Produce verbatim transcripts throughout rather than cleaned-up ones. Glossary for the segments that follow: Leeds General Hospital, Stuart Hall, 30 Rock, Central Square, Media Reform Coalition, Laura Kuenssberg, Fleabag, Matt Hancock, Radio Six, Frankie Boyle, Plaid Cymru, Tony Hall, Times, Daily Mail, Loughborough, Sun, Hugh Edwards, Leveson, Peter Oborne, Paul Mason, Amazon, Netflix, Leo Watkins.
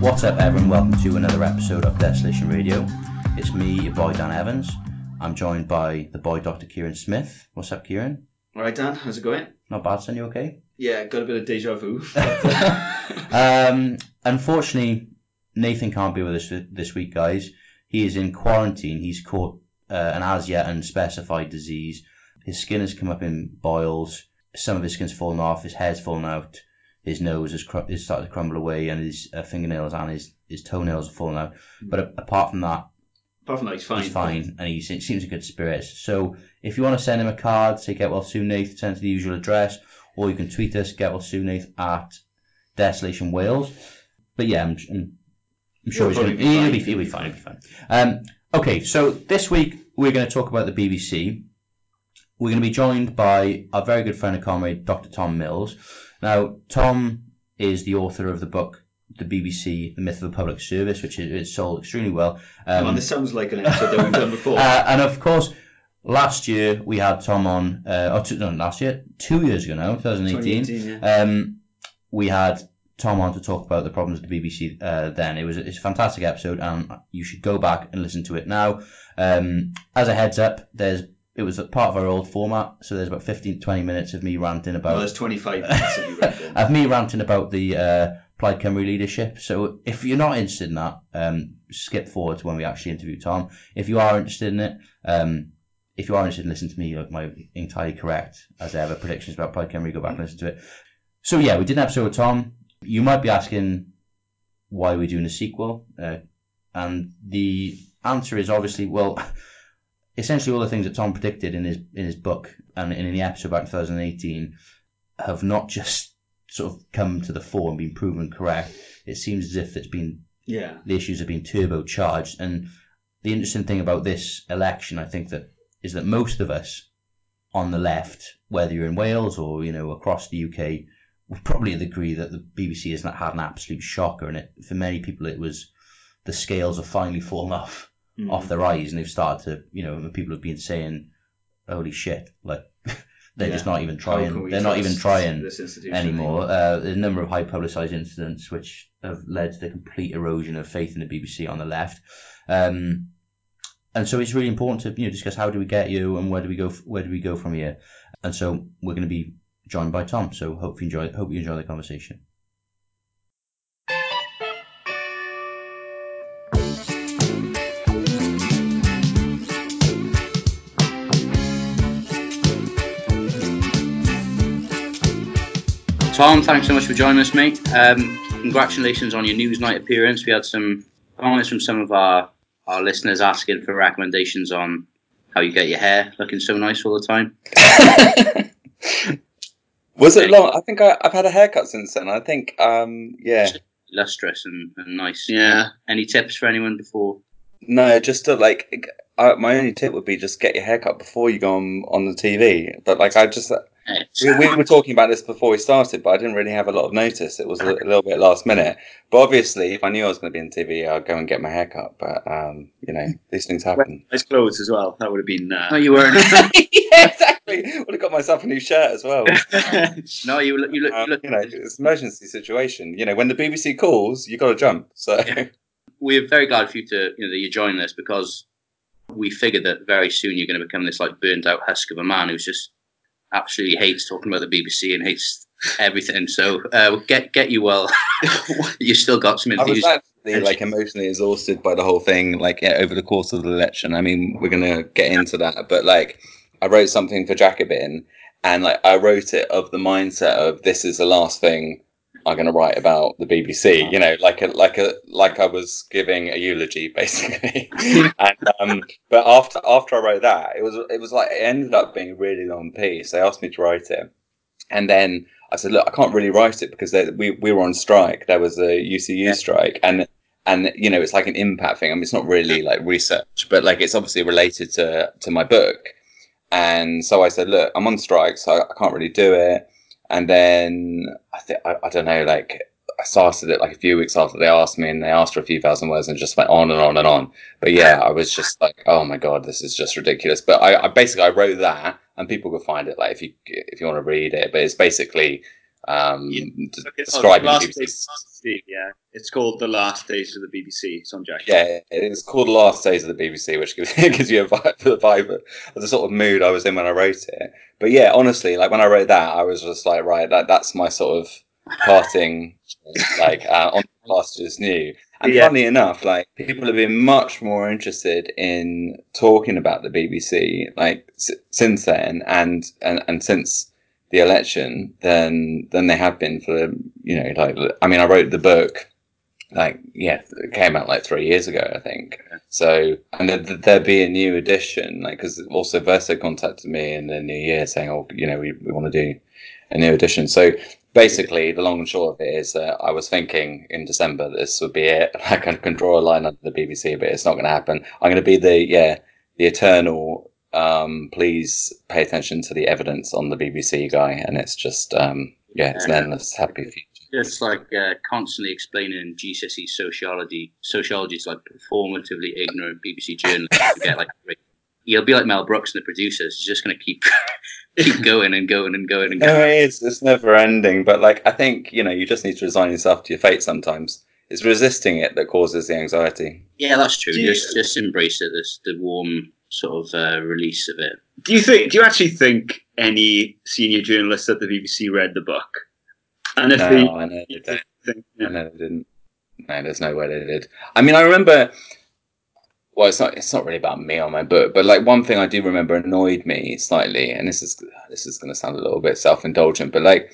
What's up, everyone? Welcome to another episode of Desolation Radio. It's me, your boy Dan Evans. I'm joined by the boy Doctor Kieran Smith. What's up, Kieran? All right, Dan. How's it going? Not bad, son. You okay? Yeah, got a bit of deja vu. um, unfortunately, Nathan can't be with us this week, guys. He is in quarantine. He's caught uh, an as yet unspecified disease. His skin has come up in boils. Some of his skin's fallen off. His hair's fallen out. His nose has, cr- has started to crumble away, and his uh, fingernails and his, his toenails are falling out. But a- apart from that, apart from that, he's fine. He's fine, and he seems in good spirits. So if you want to send him a card, say get well soon, Nath, send it to the usual address, or you can tweet us, get well soon, Nath, at Desolation Wales. But yeah, I'm, I'm, I'm sure he's gonna, be he'll, be, he'll be fine. He'll be fine. Um, okay, so this week we're going to talk about the B B C. We're going to be joined by our very good friend and comrade, Doctor Tom Mills. Now, Tom is the author of the book, The B B C, The Myth of the Public Service, which is, is sold extremely well. Um, well, this sounds like an episode that we've done before. Uh, and of course, last year we had Tom on, uh, or two, no, last year, two years ago now, twenty eighteen, twenty eighteen yeah. um, we had Tom on to talk about the problems of the B B C uh, then. It was it's a fantastic episode, and you should go back and listen to it now. Um, as a heads up, there's It was a part of our old format, so there's about fifteen to twenty minutes of me ranting about... Well, there's twenty-five minutes of you ranting. Of me ranting about the uh, Plaid Cymru leadership. So if you're not interested in that, um, skip forward to when we actually interview Tom. If you are interested in it, um, if you are interested in listening to me, like my entirely correct, as ever, predictions about Plaid Cymru, go back and listen to it. So yeah, we did an episode with Tom. You might be asking why we're doing a sequel, uh, and the answer is obviously, well... essentially all the things that Tom predicted in his in his book and in the episode back in twenty eighteen have not just sort of come to the fore and been proven correct. It seems as if it's been yeah the issues have been turbocharged. And the interesting thing about this election, I think, that is that most of us on the left, whether you're in Wales or you know across the U K, would probably agree that the B B C has not had an absolute shocker. And it for many people it was the scales have finally fallen off. Mm. Off their eyes, and they've started to, you know, people have been saying, "Holy shit!" Like they're yeah. just not even trying. They're not even trying anymore. Uh, the number of high publicised incidents which have led to the complete erosion of faith in the B B C on the left, um, and so it's really important to you know discuss how do we get you and where do we go where do we go from here. And so we're going to be joined by Tom. So hope you enjoy. Hope you enjoy the conversation. Tom, thanks so much for joining us, mate. Um, congratulations on your Newsnight appearance. We had some comments from some of our, our listeners asking for recommendations on how you get your hair looking so nice all the time. Was it long? I think I, I've had a haircut since then. I think, um, yeah. It's lustrous and, and nice. Yeah. Any tips for anyone before? No, just to like, I, my only tip would be just get your haircut before you go on, on the T V. But like, I just... We, we were talking about this before we started, but I didn't really have a lot of notice. It was a, a little bit last minute. But obviously, if I knew I was going to be on T V, I'd go and get my haircut. But, um, you know, these things happen. Nice clothes as well. That would have been... Uh... No, you weren't. Yeah, exactly. Would have got myself a new shirt as well. No, you look... You, look, um, you, look... you know, it's an emergency situation. You know, when the B B C calls, you got to jump. So yeah. We're very glad for you to, you know, that you joined us, because we figured that very soon you're going to become this, like, burned-out husk of a man who's just... absolutely hates talking about the B B C and hates everything. So uh, get get you well. You still got some enthusiasm. I was actually like emotionally exhausted by the whole thing. Like yeah, over the course of the election. I mean, we're gonna get into that. But like, I wrote something for Jacobin, and like I wrote it of the mindset of this is the last thing I'm gonna write about the B B C. Wow. You know, like a like a like I was giving a eulogy basically. And, um, but after after I wrote that, it was it was like it ended up being a really long piece. They asked me to write it, and then I said, look, I can't really write it because they, we we were on strike. There was a U C U yeah. strike, and and you know it's like an impact thing. I mean, it's not really like research, but like it's obviously related to to my book. And so I said, look, I'm on strike, so I, I can't really do it. And then I think I don't know, like I started it like a few weeks after they asked me, and they asked for a few thousand words, and it just went on and on and on. But yeah, I was just like, oh my god, this is just ridiculous. But I, I basically I wrote that, and people could find it like if you if you want to read it. But it's basically um, yeah. describing oh, the last days, yeah, it's called The Last Days of the B B C. It's on Jack. Yeah, it's called The Last Days of the B B C, which gives, gives you a vibe, the vibe of the sort of mood I was in when I wrote it. But yeah, honestly, like when I wrote that, I was just like, right, that that's my sort of parting, like uh, on the pastures new. And yeah. funnily enough, like people have been much more interested in talking about the B B C, like s- since then and, and and since the election than than they have been for, you know, like I mean, I wrote the book, like yeah, it came out like three years ago, I think. So and there, there'd be a new edition, like because also Verso contacted me in the new year saying, oh, you know, we we want to do a new edition. So. Basically, the long and short of it is that uh, I was thinking in December this would be it. Like I can draw a line under the B B C, but it's not going to happen. I'm going to be the yeah the eternal um, please pay attention to the evidence on the B B C guy, and it's just um, yeah it's an endless happy future. It's like uh, constantly explaining G C S E sociology. Sociology is like performatively ignorant B B C journalists. You get like you'll be like Mel Brooks and the producers. It's just going to keep. Keep going and going and going and going. No, it is. It's never ending. But like, I think, you know, you just need to resign yourself to your fate sometimes. It's resisting it that causes the anxiety. Yeah, that's true. Do just you, just embrace it. This, the warm sort of uh, release of it. Do you think? Do you actually think any senior journalists at the B B C read the book? And if no, they, I know they didn't. Think, yeah. I know they didn't. No, there's no way they did. I mean, I remember... Well, it's not. It's not really about me on my book, but like one thing I do remember annoyed me slightly, and this is this is going to sound a little bit self-indulgent, but like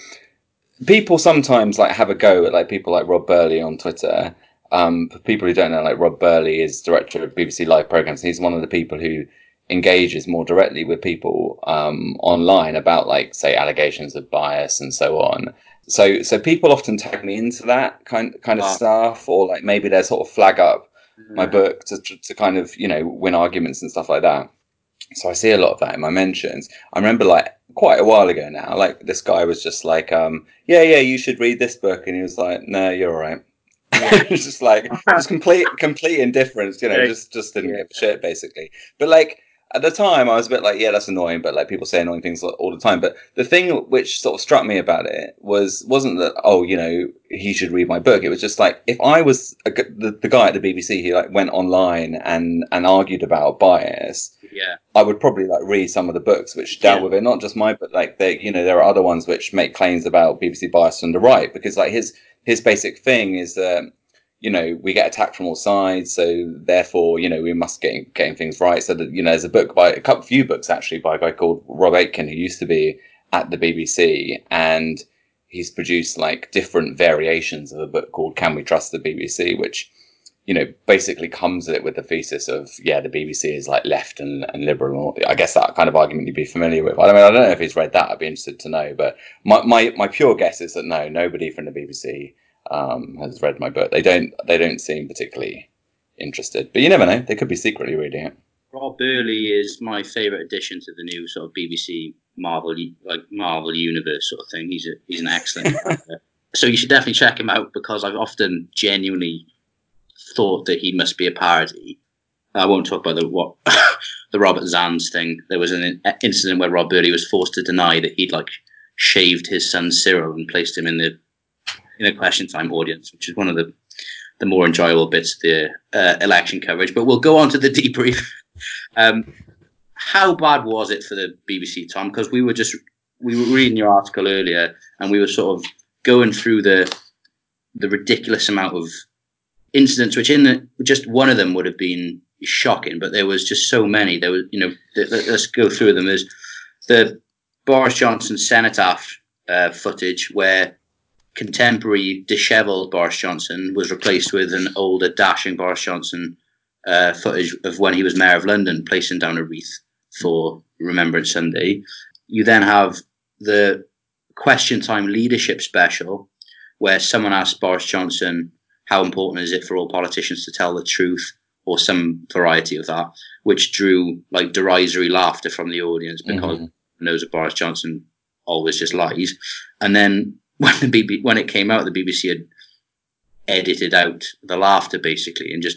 people sometimes like have a go at like people like Rob Burley on Twitter. Um, for people who don't know, like Rob Burley is director of B B C Live programs. He's one of the people who engages more directly with people um, online about like say allegations of bias and so on. So so people often tag me into that kind kind of stuff, or like maybe they're sort of flag up. My book to, to to kind of, you know, win arguments and stuff like that. So I see a lot of that in my mentions. I remember like quite a while ago now, like this guy was just like, um, yeah, yeah, you should read this book. And he was like, no, you're all right. It was just like, just complete, complete indifference, you know, yeah. just, just didn't give a shit basically. But like at the time I was a bit like, yeah, that's annoying. But like people say annoying things all the time. But the thing which sort of struck me about it was, wasn't that, oh, you know, he should read my book. It was just like, if I was a, the, the guy at the B B C who like went online and, and argued about bias, yeah, I would probably like read some of the books which dealt yeah. with it. Not just my book, like they, you know, there are other ones which make claims about B B C bias from the right, because like his, his basic thing is that, um, you know, we get attacked from all sides, so therefore, you know, we must get getting things right. So that, you know, there's a book by a couple few books actually by a guy called Rob Aitken, who used to be at the B B C, and he's produced like different variations of a book called Can We Trust the B B C, which, you know, basically comes at it with the thesis of, yeah, the B B C is like left and, and liberal. I guess that kind of argument you'd be familiar with. I mean, I don't know if he's read that. I'd be interested to know. But my, my, my pure guess is that no, nobody from the B B C um has read my book. They don't they don't seem particularly interested, but you never know, they could be secretly reading it. Rob Burley is my favorite addition to the new sort of B B C Marvel like Marvel universe sort of thing. He's a he's an excellent writer. So you should definitely check him out, because I've often genuinely thought that he must be a parody. I won't talk about the what the Robert Zanz thing. There was an incident where Rob Burley was forced to deny that he'd like shaved his son Cyril and placed him in the in a Question Time audience, which is one of the, the more enjoyable bits of the uh, election coverage. But we'll go on to the debrief. Um, how bad was it for the B B C, Tom? Because we were just we were reading your article earlier, and we were sort of going through the the ridiculous amount of incidents, which in the, just one of them would have been shocking, but there was just so many. There was, you know, th- th- let's go through them. There's the Boris Johnson cenotaph uh, footage where contemporary, dishevelled Boris Johnson was replaced with an older, dashing Boris Johnson uh, footage of when he was Mayor of London, placing down a wreath for Remembrance Sunday. You then have the Question Time leadership special, where someone asked Boris Johnson, how important is it for all politicians to tell the truth, or some variety of that, which drew like derisory laughter from the audience, because mm-hmm. knows that Boris Johnson always just lies. And then When the B B, when it came out, the B B C had edited out the laughter basically, and just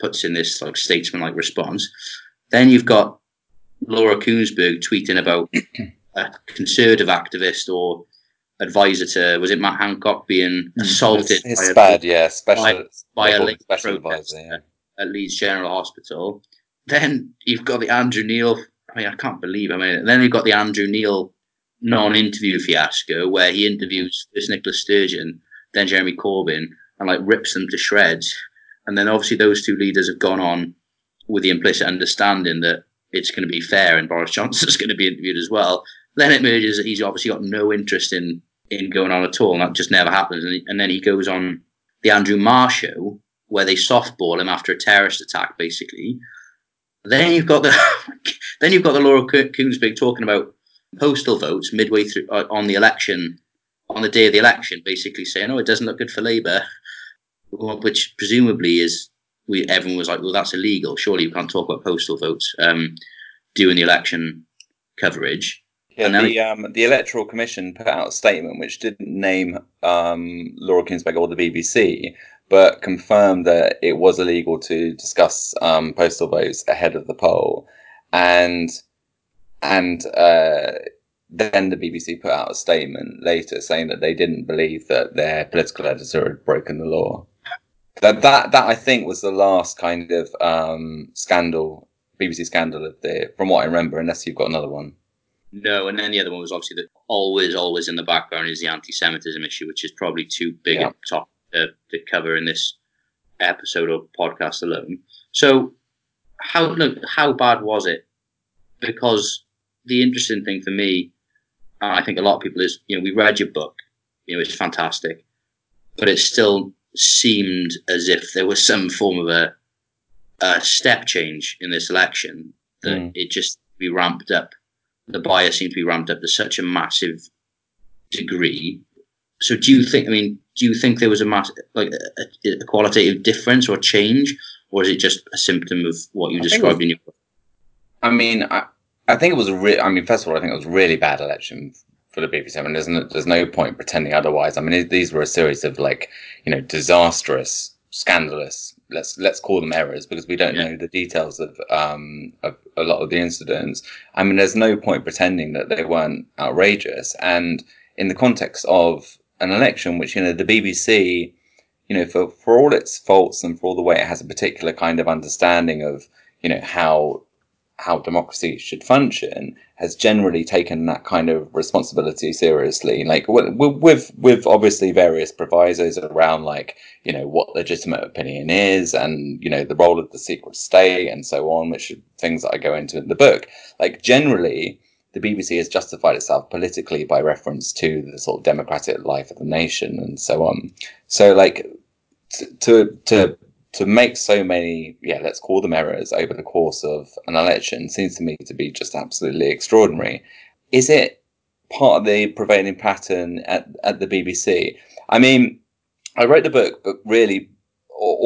puts in this like statesman-like response. Then you've got Laura Kuenssberg tweeting about a Conservative activist or advisor to, was it Matt Hancock, being assaulted it's, it's by, bad, a, yeah, special, by, by a late special advisor, yeah. at Leeds General Hospital. Then you've got the Andrew Neil, I mean, I can't believe, I mean, then you've got the Andrew Neil non-interview fiasco where he interviews first Nicola Sturgeon, then Jeremy Corbyn, and like rips them to shreds. And then obviously those two leaders have gone on with the implicit understanding that it's going to be fair and Boris Johnson's going to be interviewed as well. Then it emerges that he's obviously got no interest in, in going on at all, and that just never happens. And, he, and then he goes on the Andrew Marr show, where they softball him after a terrorist attack, basically. Then you've got the then you've got the Laura Kuenssberg talking about postal votes midway through uh, on the election, on the day of the election, basically saying, "Oh, it doesn't look good for Labour," which presumably is we everyone was like, "Well, that's illegal. Surely you can't talk about postal votes um, during the election coverage." Yeah, and the, um, the Electoral Commission put out a statement which didn't name um, Laura Kuenssberg or the B B C, but confirmed that it was illegal to discuss um, postal votes ahead of the poll. And and uh, then the B B C put out a statement later saying that they didn't believe that their political editor had broken the law. That, that, that I think, was the last kind of um, scandal, B B C scandal, of the, from what I remember, unless you've got another one. No, and then the other one was obviously that always, always in the background is the anti-Semitism issue, which is probably too big yeah. a topic to, to cover in this episode or podcast alone. So, how look, how bad was it? Because the interesting thing for me, and I think a lot of people, is, you know, we read your book, you know, it's fantastic, but it still seemed as if there was some form of a, a step change in this election, that mm. it just be ramped up. The bias seemed to be ramped up to such a massive degree. So, do you think? I mean, do you think there was a mass, like a, a qualitative difference or change, or is it just a symptom of what you I described was, in your book? I mean, I, I think it was. Re- I mean, first of all, I think it was a really bad election for the B B C. I mean, there's no, there's no point pretending otherwise. I mean, it, these were a series of, like, you know, disastrous, scandalous, let's let's call them errors, because we don't yeah. know the details of um of a lot of the incidents. I mean, there's no point pretending that they weren't outrageous. And in the context of an election, which, you know, the B B C, you know, for for all its faults and for all the way it has a particular kind of understanding of, you know, how how democracy should function, has generally taken that kind of responsibility seriously, like with with obviously various provisos around, like, you know, what legitimate opinion is, and, you know, the role of the secret state and so on, which are things that I go into in the book. Like, generally the B B C has justified itself politically by reference to the sort of democratic life of the nation and so on. So, like, t- to to To make so many, yeah, let's call them errors over the course of an election seems to me to be just absolutely extraordinary. Is it part of the prevailing pattern at, at the B B C? I mean, I wrote the book, but really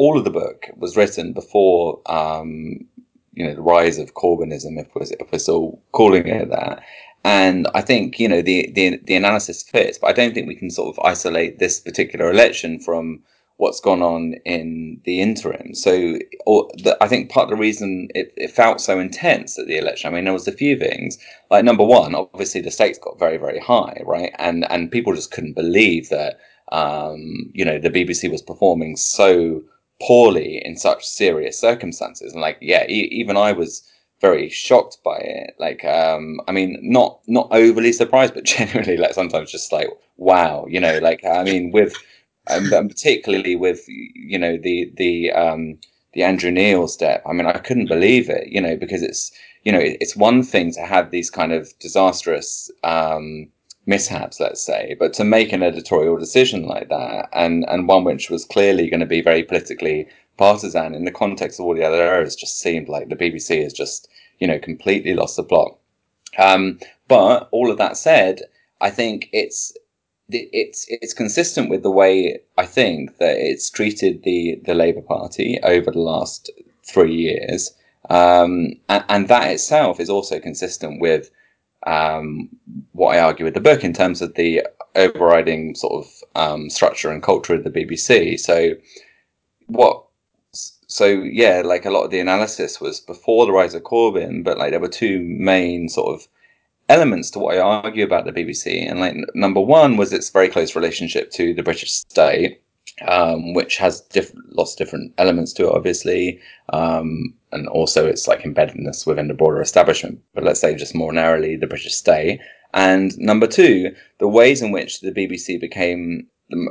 all of the book was written before, um, you know, the rise of Corbynism, if we're, if we're still calling it that. And I think, you know, the, the, the analysis fits, but I don't think we can sort of isolate this particular election from what's gone on in the interim. So, or the, I think part of the reason it, it felt so intense at the election, I mean, there was a few things. Like, number one, obviously the stakes got very, very high, right? And and people just couldn't believe that, um, you know, the B B C was performing so poorly in such serious circumstances. And, like, yeah, e- even I was very shocked by it. Like, um, I mean, not not overly surprised, but generally, like, sometimes just like, wow, you know, like, I mean, with... And, and particularly with, you know, the the um, the Andrew Neil step. I mean, I couldn't believe it, you know, because it's, you know, it, it's one thing to have these kind of disastrous um, mishaps, let's say, but to make an editorial decision like that, and, and one which was clearly going to be very politically partisan in the context of all the other errors, just seemed like the B B C has just, you know, completely lost the plot. Um, but all of that said, I think it's, It's it's consistent with the way, I think, that it's treated the, the Labour Party over the last three years. Um, and, and that itself is also consistent with um, what I argue with the book in terms of the overriding sort of um, structure and culture of the B B C. So, what... So, yeah, like, a lot of the analysis was before the rise of Corbyn, but, like, there were two main sort of elements to what I argue about the B B C. And like, number one was its very close relationship to the British state, um, which has diff- lots of different elements to it, obviously. Um, and also it's like embeddedness within the broader establishment, but let's say just more narrowly the British state. And number two, the ways in which the B B C became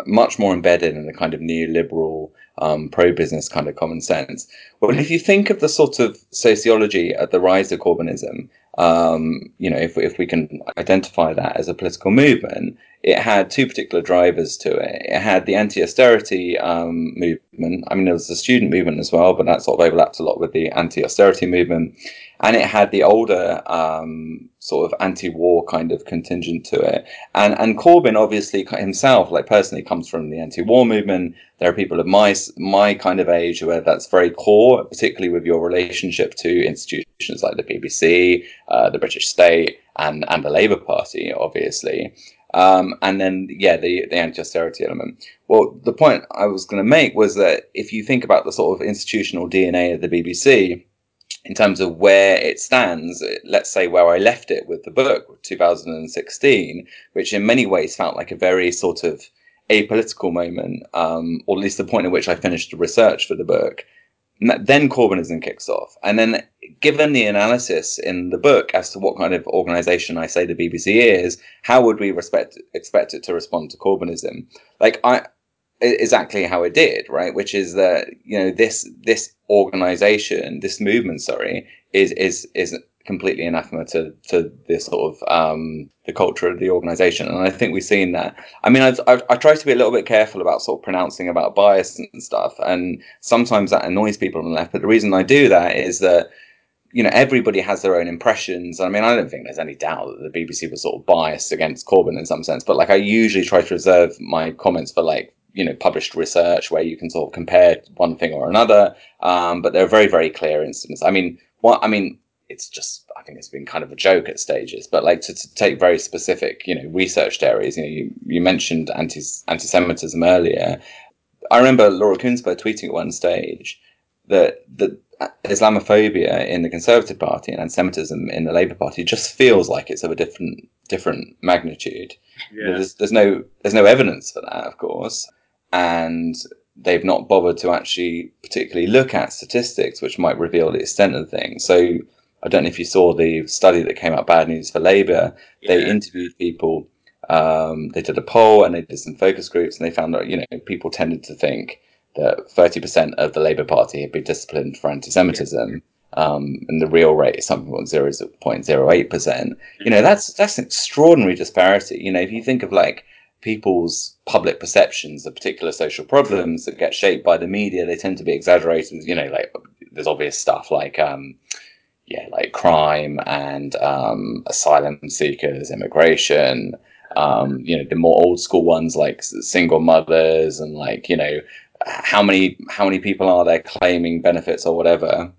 much more embedded in the kind of neoliberal, um, pro-business kind of common sense. Well, if you think of the sort of sociology at the rise of Corbynism, um, you know, if, if we can identify that as a political movement, it had two particular drivers to it. It had the anti-austerity um, movement. I mean, there was the student movement as well, but that sort of overlapped a lot with the anti-austerity movement. And it had the older um, sort of anti-war kind of contingent to it. And and Corbyn obviously himself, like personally, comes from the anti-war movement. There are people of my my kind of age where that's very core, particularly with your relationship to institutions like the B B C, uh, the British state, and, and the Labour Party, obviously. Um, and then, yeah, the, the anti-austerity element. Well, the point I was going to make was that if you think about the sort of institutional D N A of the B B C, in terms of where it stands, let's say where I left it with the book, two thousand sixteen, which in many ways felt like a very sort of apolitical moment, um, or at least the point at which I finished the research for the book. Then Corbynism kicks off. And then given the analysis in the book as to what kind of organisation I say the B B C is, how would we respect, expect it to respond to Corbynism? Like, I, exactly how it did, right? Which is that, you know, this this organisation, this movement, sorry, is is is completely anathema to, to this sort of um, the culture of the organisation. And I think we've seen that. I mean, I've, I've, I try to be a little bit careful about sort of pronouncing about bias and stuff. And sometimes that annoys people on the left. But the reason I do that is that, you know, everybody has their own impressions. I mean, I don't think there's any doubt that the B B C was sort of biased against Corbyn in some sense. But like, I usually try to reserve my comments for like, you know, published research where you can sort of compare one thing or another. Um, but there are very, very clear instances. I mean, what I mean, it's just, I think it's been kind of a joke at stages, but like to, to take very specific, you know, researched areas, you know, you, you mentioned anti, anti-Semitism earlier. I remember Laura Kuenssberg tweeting at one stage that the Islamophobia in the Conservative Party and anti-Semitism in the Labour Party just feels like it's of a different, different magnitude. Yeah. There's, there's no, there's no evidence for that, of course. And they've not bothered to actually particularly look at statistics, which might reveal the extent of things. So, I don't know if you saw the study that came out, Bad News for Labour. Yeah. They interviewed people. Um, they did a poll and they did some focus groups, and they found that, you know, people tended to think that thirty percent of the Labour Party had been disciplined for anti-Semitism, um, and the real rate is something like zero point zero eight percent. You know, that's that's an extraordinary disparity. You know, if you think of like people's public perceptions of particular social problems that get shaped by the media, they tend to be exaggerated. You know, like there's obvious stuff like, um, yeah, like crime and um, asylum seekers, immigration, um, you know, the more old school ones like single mothers and like, you know, how many how many people are there claiming benefits or whatever.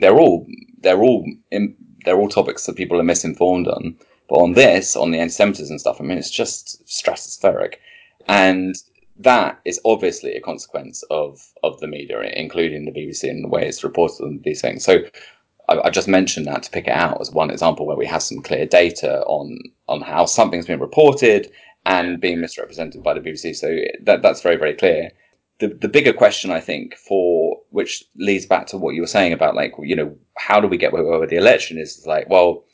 They're all they're all in, they're all topics that people are misinformed on. But on this, on the anti-Semitism stuff, I mean, it's just stratospheric. And that is obviously a consequence of of the media, including the B B C and the way it's reported on these things. So I just mentioned that to pick it out as one example where we have some clear data on on how something's been reported and being misrepresented by the B B C. So that that's very, very clear. The the bigger question, I think, for which leads back to what you were saying about, like, you know, how do we get over the election is like, well,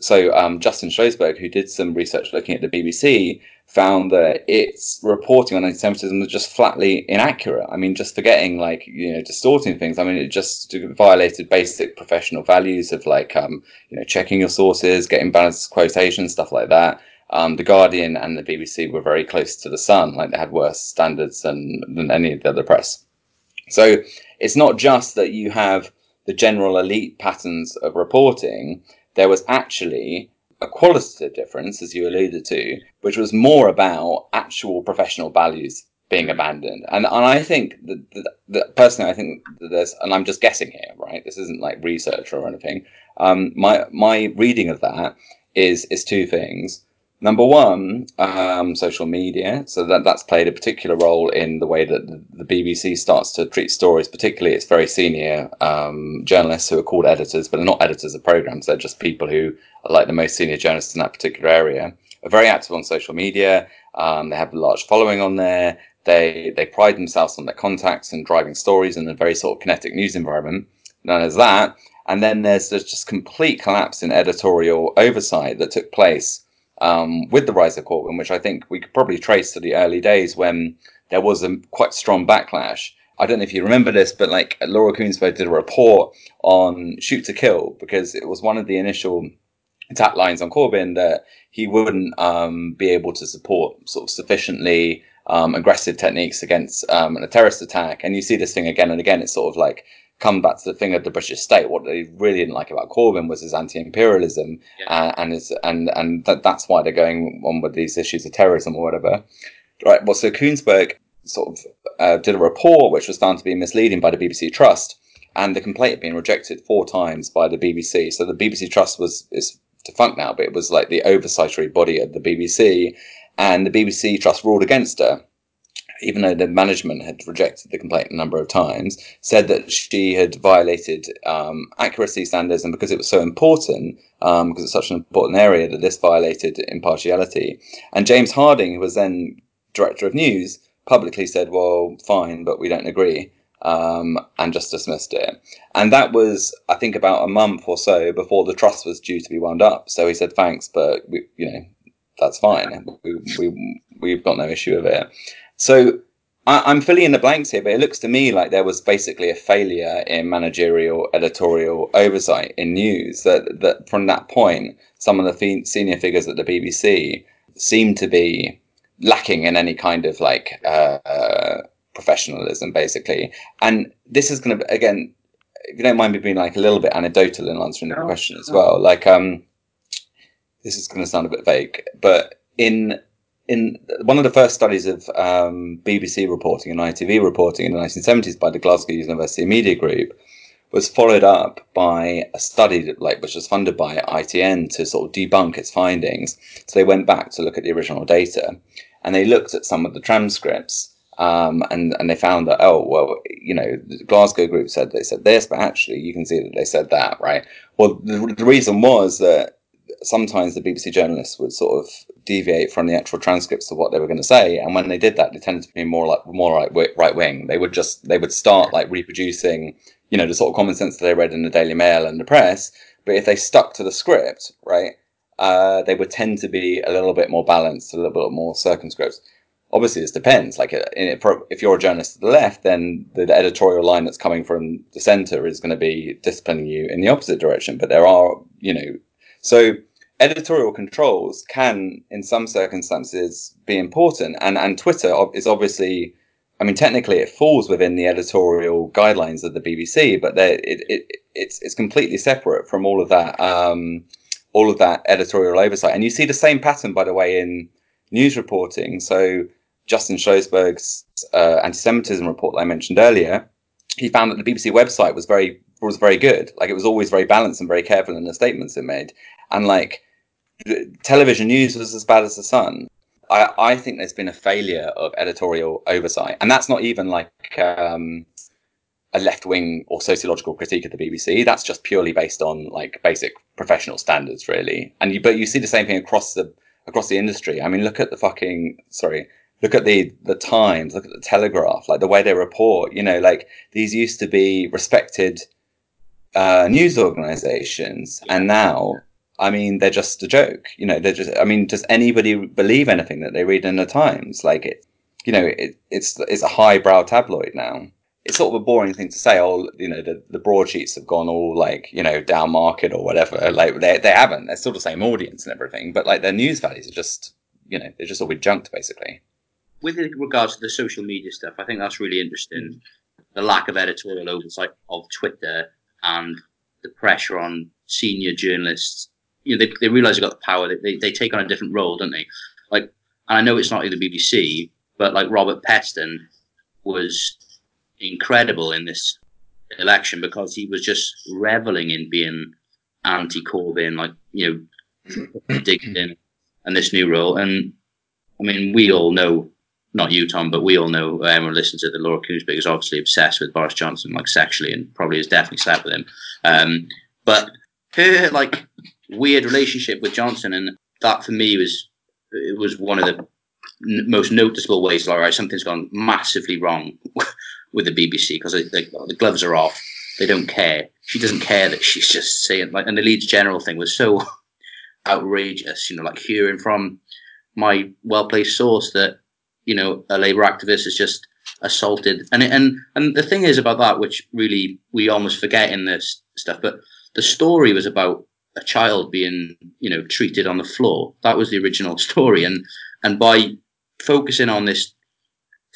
so um, Justin Schlossberg, who did some research looking at the B B C, found that its reporting on anti-Semitism was just flatly inaccurate. I mean, just forgetting, like, you know, distorting things. I mean, it just violated basic professional values of, like, um, you know, checking your sources, getting balanced quotations, stuff like that. Um, the Guardian and the B B C were very close to the Sun. Like, they had worse standards than, than any of the other press. So it's not just that you have the general elite patterns of reporting. There was actually a qualitative difference, as you alluded to, which was more about actual professional values being abandoned. And, and I think that, that, that personally, I think that there's, and I'm just guessing here, right? This isn't like research or anything. Um, my my reading of that is is two things. Number one, um, social media. So that, that's played a particular role in the way that the, the B B C starts to treat stories, particularly its very senior um, journalists who are called editors, but are not editors of programmes. They're just people who are like the most senior journalists in that particular area, are very active on social media. Um, they have a large following on there. They, they pride themselves on their contacts and driving stories in a very sort of kinetic news environment. Now there's that. And then there's, there's just complete collapse in editorial oversight that took place Um, with the rise of Corbyn, which I think we could probably trace to the early days when there was a quite strong backlash. I don't know if you remember this, but like Laura Kuenssberg did a report on Shoot to Kill, because it was one of the initial attack lines on Corbyn that he wouldn't um, be able to support sort of sufficiently um, aggressive techniques against um, a terrorist attack. And you see this thing again and again. It's sort of like come back to the thing of the British state. What they really didn't like about Corbyn was his anti-imperialism, yeah. uh, and his, and and that, that's why they're going on with these issues of terrorism or whatever. Right. Well, so Kuenssberg sort of uh, did a report which was found to be misleading by the B B C Trust, and the complaint had been rejected four times by the B B C. So the B B C Trust was is defunct now, but it was like the oversightory body at the B B C, and the B B C Trust ruled against her, even though the management had rejected the complaint a number of times, said that she had violated um, accuracy standards, and because it was so important, um, because it's such an important area, that this violated impartiality. And James Harding, who was then director of news, publicly said, well, fine, but we don't agree, um, and just dismissed it. And that was, I think, about a month or so before the trust was due to be wound up. So he said, thanks, but, we, you know, that's fine. We, we, we've got no issue with it. So I, I'm filling in the blanks here, but it looks to me like there was basically a failure in managerial editorial oversight in news, that, that from that point, some of the fe- senior figures at the B B C seemed to be lacking in any kind of like uh, uh, professionalism, basically. And this is going to, again, if you don't mind me being like a little bit anecdotal in answering the no, question no. as well, like um, this is going to sound a bit vague, but in... in one of the first studies of um, B B C reporting and I T V reporting in the nineteen seventies by the Glasgow University Media Group was followed up by a study that, like, which was funded by I T N to sort of debunk its findings. So they went back to look at the original data, and they looked at some of the transcripts, um, and, and they found that, oh, well, you know, the Glasgow group said they said this, but actually you can see that they said that, right? Well, the, the reason was that sometimes the B B C journalists would sort of deviate from the actual transcripts of what they were going to say, and when they did that, they tended to be more like more right right wing. They would just they would start like reproducing, you know, the sort of common sense that they read in the Daily Mail and the press. But if they stuck to the script, right, uh, they would tend to be a little bit more balanced, a little bit more circumscribed. Obviously, this depends. Like, if you're a journalist to the left, then the editorial line that's coming from the centre is going to be disciplining you in the opposite direction. But there are, you know, so editorial controls can, in some circumstances, be important. And, and Twitter is obviously, I mean, technically it falls within the editorial guidelines of the B B C, but it, it, it's it's completely separate from all of that um, all of that editorial oversight. And you see the same pattern, by the way, in news reporting. So Justin Schlossberg's uh, anti-Semitism report that I mentioned earlier, he found that the B B C website was very was very good. Like, it was always very balanced and very careful in the statements it made. And like, television news was as bad as the Sun. I, I think there's been a failure of editorial oversight, and that's not even like um, a left-wing or sociological critique of the B B C. That's just purely based on like basic professional standards, really. And you, but you see the same thing across the across the industry. I mean, look at the fucking sorry. Look at the, the Times. Look at the Telegraph. Like, the way they report. You know, like, these used to be respected uh, news organisations, and now, I mean, they're just a joke. You know, they're just, I mean, does anybody believe anything that they read in the Times? Like, it, you know, it, it's it's a highbrow tabloid now. It's sort of a boring thing to say, oh, you know, the, the broadsheets have gone all, like, you know, down market or whatever. Like, they they haven't. They're still the same audience and everything, but, like, their news values are just, you know, they're just all junked, basically. With regards to the social media stuff, I think that's really interesting. The lack of editorial oversight of Twitter and the pressure on senior journalists. You know, they, they realise they've got the power. They, they take on a different role, don't they? Like, and I know it's not in the B B C, but like Robert Peston was incredible in this election because he was just reveling in being anti-Corbyn, like, you know, digging in and this new role. And I mean, we all know, not you, Tom, but we all know, everyone listens to the Laura Kuenssberg is obviously obsessed with Boris Johnson, like sexually, and probably has definitely slept with him. Um, but her like weird relationship with Johnson, and that for me was it was one of the n- most noticeable ways. Like, right, something's gone massively wrong with the B B C, because the gloves are off. They don't care. She doesn't care that she's just saying, like, and the Leeds General thing was so outrageous, you know, like hearing from my well-placed source that, you know, a Labour activist is just assaulted. And and and the thing is about that, which really we almost forget in this stuff, but the story was about a child being, you know, treated on the floor. That was the original story. And and by focusing on this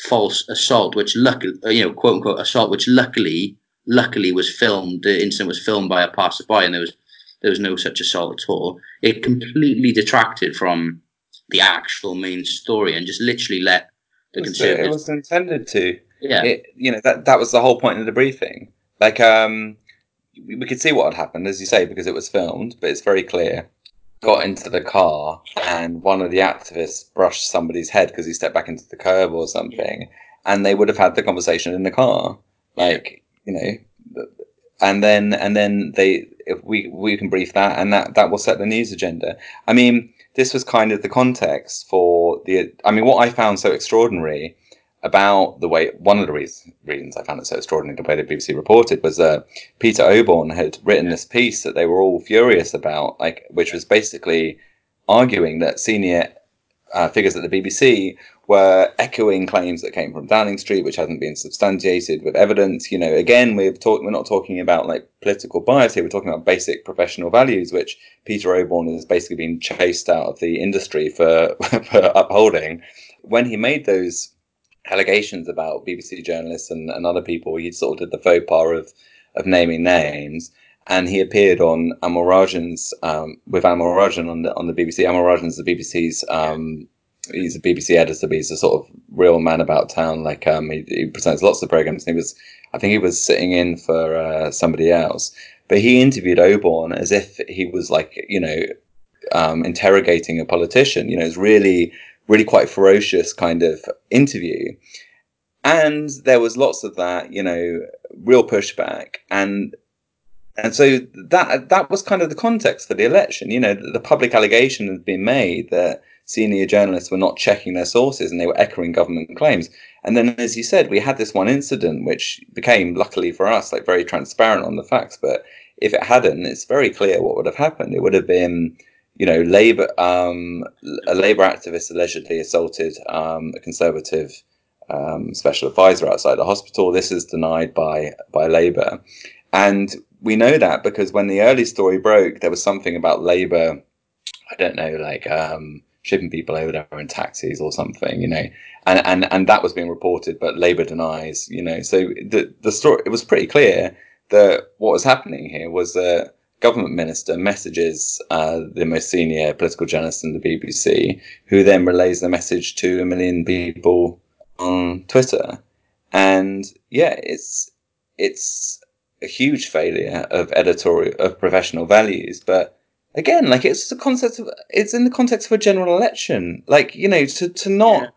false assault, which luckily, you know, quote unquote assault, which luckily, luckily was filmed, the incident was filmed by a passerby, and there was there was no such assault at all. It completely detracted from the actual main story and just literally let the Conservatives... It was intended to. Yeah. It, you know, that that was the whole point of the briefing. Like, um, we could see what had happened, as you say, because it was filmed, but it's very clear. Got into the car and one of the activists brushed somebody's head because he stepped back into the curb or something, and they would have had the conversation in the car. Like, you know, and then and then they... If we we can brief that, and that, that will set the news agenda. I mean, this was kind of the context for the... I mean, what I found so extraordinary about the way... One of the reasons, reasons I found it so extraordinary, the way the B B C reported, was that uh, Peter Oborne had written this piece that they were all furious about, like, which was basically arguing that senior uh, figures at the B B C were echoing claims that came from Downing Street, which hasn't been substantiated with evidence. You know, again, we've talked. We're not talking about like political bias here. We're talking about basic professional values, which Peter Oborne has basically been chased out of the industry for, for upholding. When he made those allegations about B B C journalists and, and other people, he sort of did the faux pas of of naming names, and he appeared on Amal Rajan's um, with Amal Rajan on the on the B B C. Amal Rajan's the B B C's. Um, He's a B B C editor, but he's a sort of real man about town. Like um, he, he presents lots of programs. And he was, I think, he was sitting in for uh, somebody else. But he interviewed Oborne as if he was like, you know, um, interrogating a politician. You know, it's really, really quite ferocious kind of interview. And there was lots of that, you know, real pushback. And and so that that was kind of the context for the election. You know, the, the public allegation had been made that senior journalists were not checking their sources and they were echoing government claims. And then, as you said, we had this one incident which became, luckily for us, like very transparent on the facts. But if it hadn't, it's very clear what would have happened. It would have been, you know, Labour, um, a Labour activist allegedly assaulted um, a Conservative um, special advisor outside the hospital. This is denied by by Labour. And we know that because when the early story broke, there was something about Labour, I don't know, like... Um, shipping people over there in taxis or something, you know, and, and, and that was being reported, but Labour denies, you know. So the the story, it was pretty clear that what was happening here was that government minister messages uh, the most senior political journalist in the B B C, who then relays the message to a million people on Twitter. And yeah, it's it's a huge failure of editorial, of professional values, but again, like it's the concept of it's in the context of a general election. Like, you know, to, to not yeah.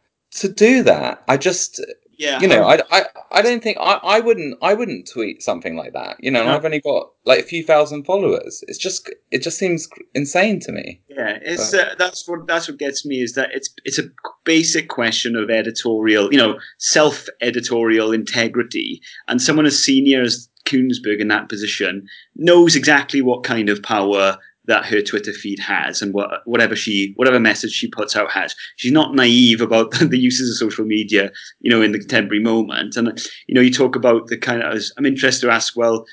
to do that, I just yeah. you know, I, I, I don't think I, I wouldn't I wouldn't tweet something like that. You know, yeah. and I've only got like a few thousand followers. It's just it just seems insane to me. Yeah, it's uh, that's what that's what gets me is that it's it's a basic question of editorial, you know, self-editorial integrity, and someone as senior as Kuenssberg in that position knows exactly what kind of power that her Twitter feed has, and what, whatever she, whatever message she puts out has. She's not naive about the uses of social media, you know, in the contemporary moment. And, you know, you talk about the kind of, I'm interested to ask, well,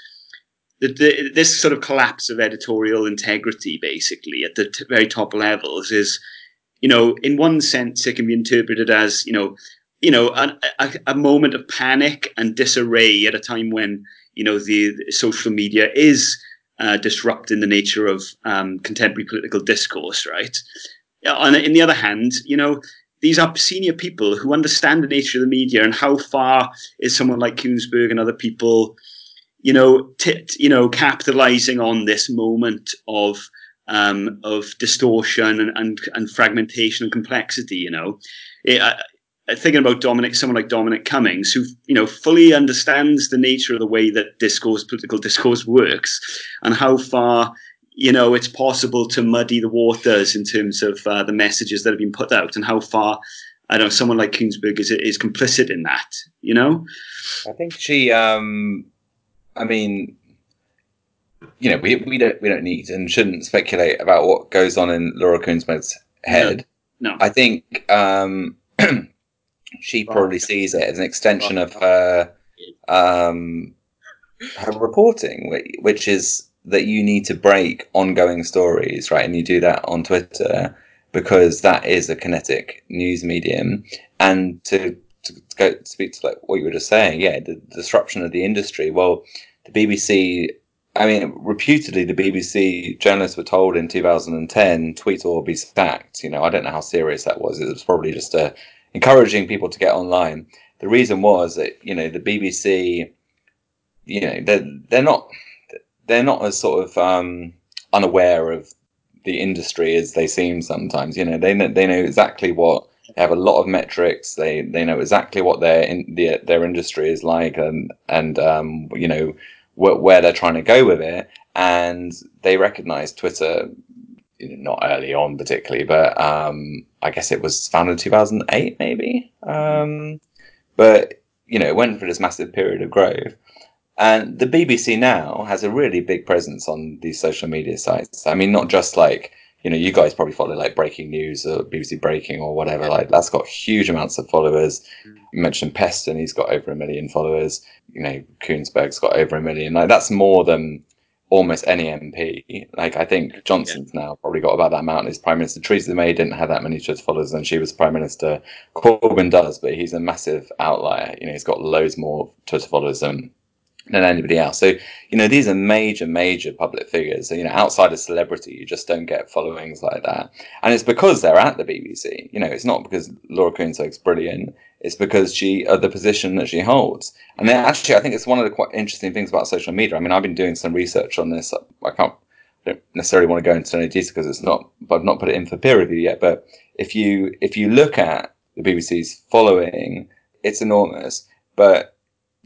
the, the, this sort of collapse of editorial integrity, basically, at the t- very top levels is, you know, in one sense, it can be interpreted as, you know, you know, a, a, a moment of panic and disarray at a time when, you know, the, the social media is, Uh, disrupting the nature of um, contemporary political discourse, right? On, on the other hand, you know, these are senior people who understand the nature of the media and how far is someone like Kuenssberg and other people, you know, t- you know, capitalizing on this moment of um, of distortion and, and, and fragmentation and complexity. You know, it, I, thinking about Dominic, someone like Dominic Cummings, who, you know, fully understands the nature of the way that discourse, political discourse works, and how far, you know, it's possible to muddy the waters in terms of uh, the messages that have been put out, and how far, I don't know, someone like Kuenssberg is is complicit in that, you know? I think she, um, I mean, you know, we we don't we don't need and shouldn't speculate about what goes on in Laura Kuenssberg's head. No, no. I think um, she probably sees it as an extension of her um, her reporting, which is that you need to break ongoing stories, right? And you do that on Twitter, because that is a kinetic news medium. And to, to go speak to like what you were just saying, yeah, the, the disruption of the industry. Well, the B B C, I mean, reputedly, the B B C journalists were told in two thousand ten, tweet or be sacked. You know, I don't know how serious that was. It was probably just uh, encouraging people to get online. The reason was that, you know, the B B C, you know, they're, they're not... they're not as sort of um, unaware of the industry as they seem sometimes. You know, they know, they know exactly what they have. A lot of metrics. They they know exactly what their in, their, their industry is like, and and um, you know wh- where they're trying to go with it. And they recognise Twitter, you know, not early on particularly, but um, I guess it was founded in two thousand eight maybe. Um, but you know, it went for this massive period of growth. And the B B C now has a really big presence on these social media sites. I mean, not just like, you know, you guys probably follow like Breaking News or B B C Breaking or whatever. Like, that's got huge amounts of followers. You mentioned Peston, he's got over a million followers. You know, Kuenssberg's got over a million. Like, that's more than almost any M P. Like, I think Johnson's yeah. now probably got about that amount as Prime Minister. Theresa May didn't have that many Twitter followers when she was Prime Minister. Corbyn does, but he's a massive outlier. You know, he's got loads more Twitter followers than... than anybody else. So, you know, these are major, major public figures. So, you know, outside of celebrity, you just don't get followings like that. And it's because they're at the B B C. You know, it's not because Laura Kuenssberg's brilliant. It's because she, of the position that she holds. And then actually, I think it's one of the quite interesting things about social media. I mean, I've been doing some research on this. I can't I don't necessarily want to go into any detail because it's not, but I've not put it in for peer review yet. But if you, if you look at the B B C's following, it's enormous. But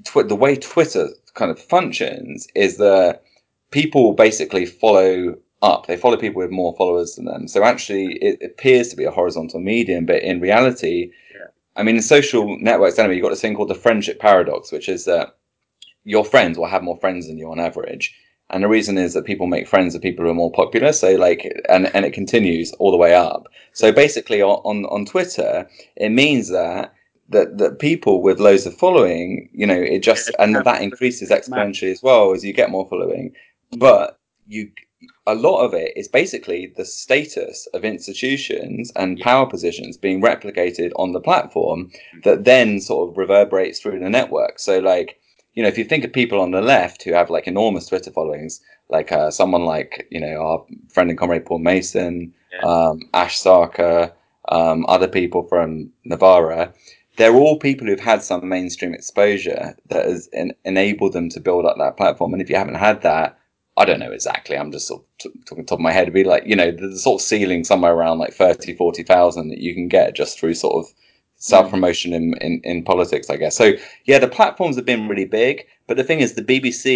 tw- the way Twitter kind of functions is that people basically follow up. They follow people with more followers than them. So actually, it appears to be a horizontal medium, but in reality, yeah. I mean, in social networks, anyway, you've got this thing called the friendship paradox, which is that your friends will have more friends than you on average. And the reason is that people make friends with people who are more popular. So like, and, and it continues all the way up. So basically on, on, on Twitter, it means that That, that people with loads of following, you know, it just, and that increases exponentially as well as you get more following. But you, a lot of it is basically the status of institutions and power positions being replicated on the platform that then sort of reverberates through the network. So like, you know, if you think of people on the left who have like enormous Twitter followings, like uh, someone like, you know, our friend and comrade Paul Mason, um, Ash Sarkar, um, other people from Navarra, they're all people who've had some mainstream exposure that has en- enabled them to build up that platform. And if you haven't had that, I don't know exactly, I'm just sort of t- talking top of my head, it'd be like, you know, the sort of ceiling somewhere around like thirty, forty thousand that you can get just through sort of self-promotion in, in, in politics, I guess. So yeah, the platforms have been really big, but the thing is the B B C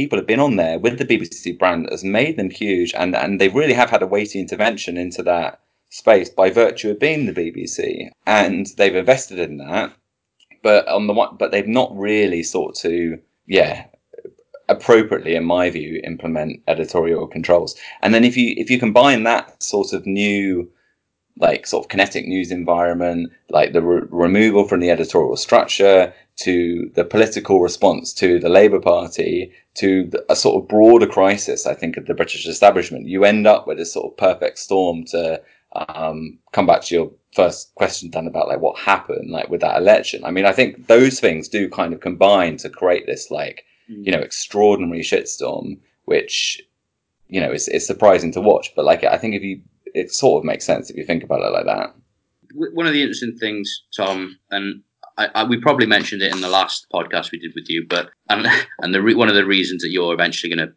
people have been on there with the B B C brand has made them huge. And, and they really have had a weighty intervention into that space by virtue of being the B B C, and they've invested in that, but on the one, but they've not really sought to, yeah, appropriately, in my view, implement editorial controls. And then if you if you combine that sort of new, like sort of kinetic news environment, like the re- removal from the editorial structure, to the political response to the Labour Party, to the, a sort of broader crisis, I think, of the British establishment, you end up with a sort of perfect storm to. Um, come back to your first question, Dan, about like what happened like with that election. I mean, I think those things do kind of combine to create this like, you know, extraordinary shitstorm, which, you know, is, is surprising to watch. But like, I think if you, it sort of makes sense if you think about it like that. One of the interesting things, Tom, and I, I, we probably mentioned it in the last podcast we did with you, but and, and the re- one of the reasons that you're eventually going to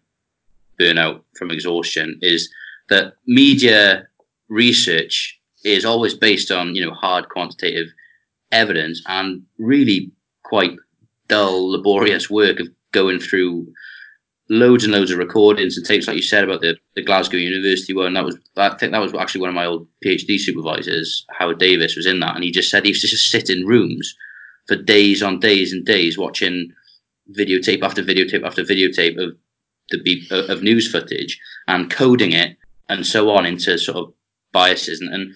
burn out from exhaustion is that media research is always based on, you know, hard quantitative evidence and really quite dull, laborious work of going through loads and loads of recordings and tapes, like you said about the, the Glasgow University one. That was, I think that was actually one of my old PhD supervisors, Howard Davis, was in that, and he just said he used to just sit in rooms for days on days and days watching videotape after videotape after videotape of the beat of news footage and coding it and so on into sort of biases. And, and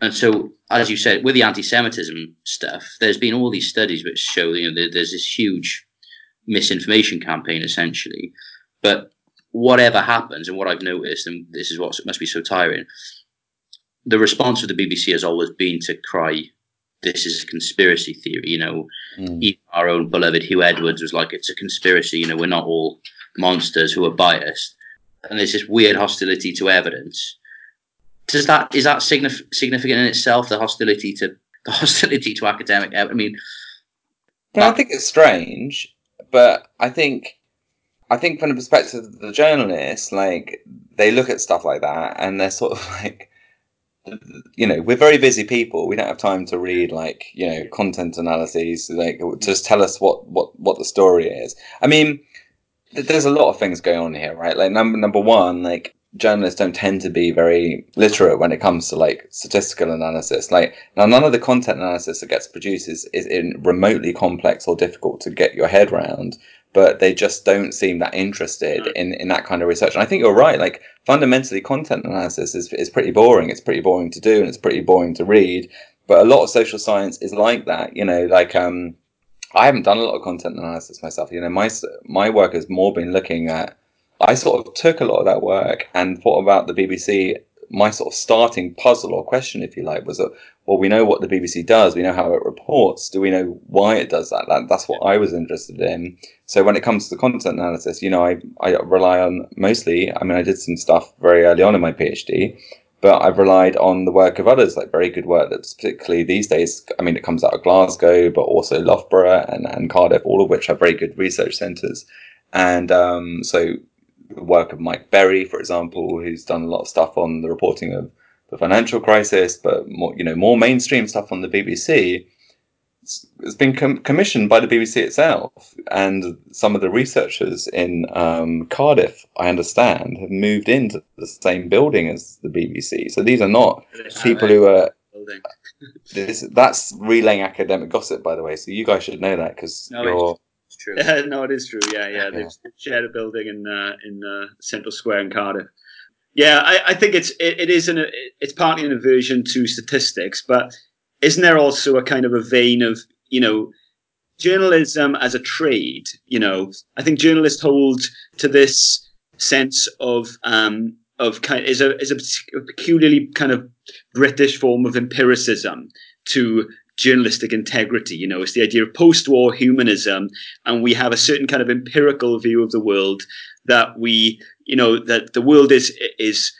and so, as you said, with the anti-Semitism stuff, there's been all these studies which show, you know, there's this huge misinformation campaign essentially. But whatever happens, and what I've noticed, and this is what must be so tiring, the response of the B B C has always been to cry, this is a conspiracy theory. You know, mm. even our own beloved Hugh Edwards was like, it's a conspiracy, you know, we're not all monsters who are biased. And there's this weird hostility to evidence. Does that, is that signif- significant in itself, the hostility to the hostility to academic evidence? I mean, yeah, that- I think it's strange. But I think, I think from the perspective of the journalists, like, they look at stuff like that and they're sort of like, you know, we're very busy people. We don't have time to read, like, you know, content analyses. Like, just tell us what, what, what the story is. I mean, there's a lot of things going on here, right? Like, number number one, like, journalists don't tend to be very literate when it comes to, like, statistical analysis. Like, now, none of the content analysis that gets produced is, is in remotely complex or difficult to get your head around, but they just don't seem that interested in, in that kind of research. And I think you're right. Like, fundamentally, content analysis is, is pretty boring. It's pretty boring to do, and it's pretty boring to read. But a lot of social science is like that, you know, like, um, I haven't done a lot of content analysis myself. You know, my, my work has more been looking at, I sort of took a lot of that work and thought about the B B C. My sort of starting puzzle or question, if you like, was that, well, we know what the B B C does. We know how it reports. Do we know why it does that? that that's what I was interested in. So when it comes to the content analysis, you know, I, I rely on mostly, I mean, I did some stuff very early on in my PhD, but I've relied on the work of others, like very good work that's particularly these days, I mean, it comes out of Glasgow, but also Loughborough and, and Cardiff, all of which have very good research centres. And um, so... the work of Mike Berry, for example, who's done a lot of stuff on the reporting of the financial crisis, but more, you know, more mainstream stuff on the B B C. It's, it's been com- commissioned by the B B C itself, and some of the researchers in um, Cardiff, I understand, have moved into the same building as the B B C. So these are not people who are. This, that's relaying academic gossip, by the way. So you guys should know that because no, you're. True. Uh, no, it is true. Yeah, yeah. They've yeah. shared a building in uh, in uh, Central Square in Cardiff. Yeah, I, I think it's it, it is an it's partly an aversion to statistics, but isn't there also a kind of a vein of, you know, journalism as a trade? You know, I think journalists hold to this sense of um, of kind is a is a peculiarly kind of British form of empiricism to journalistic integrity. You know, it's the idea of post-war humanism, and we have a certain kind of empirical view of the world that we, you know, that the world is is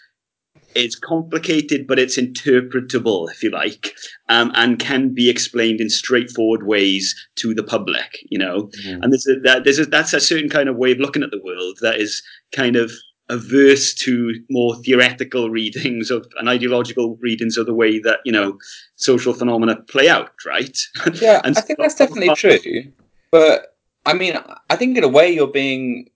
is complicated, but it's interpretable, if you like, um, and can be explained in straightforward ways to the public. You know, mm. and there's a, that there's a, that's a certain kind of way of looking at the world that is kind of averse to more theoretical readings of and ideological readings of the way that, you know, social phenomena play out, right? Yeah, and I think that's definitely true. But I mean, I think in a way you're being,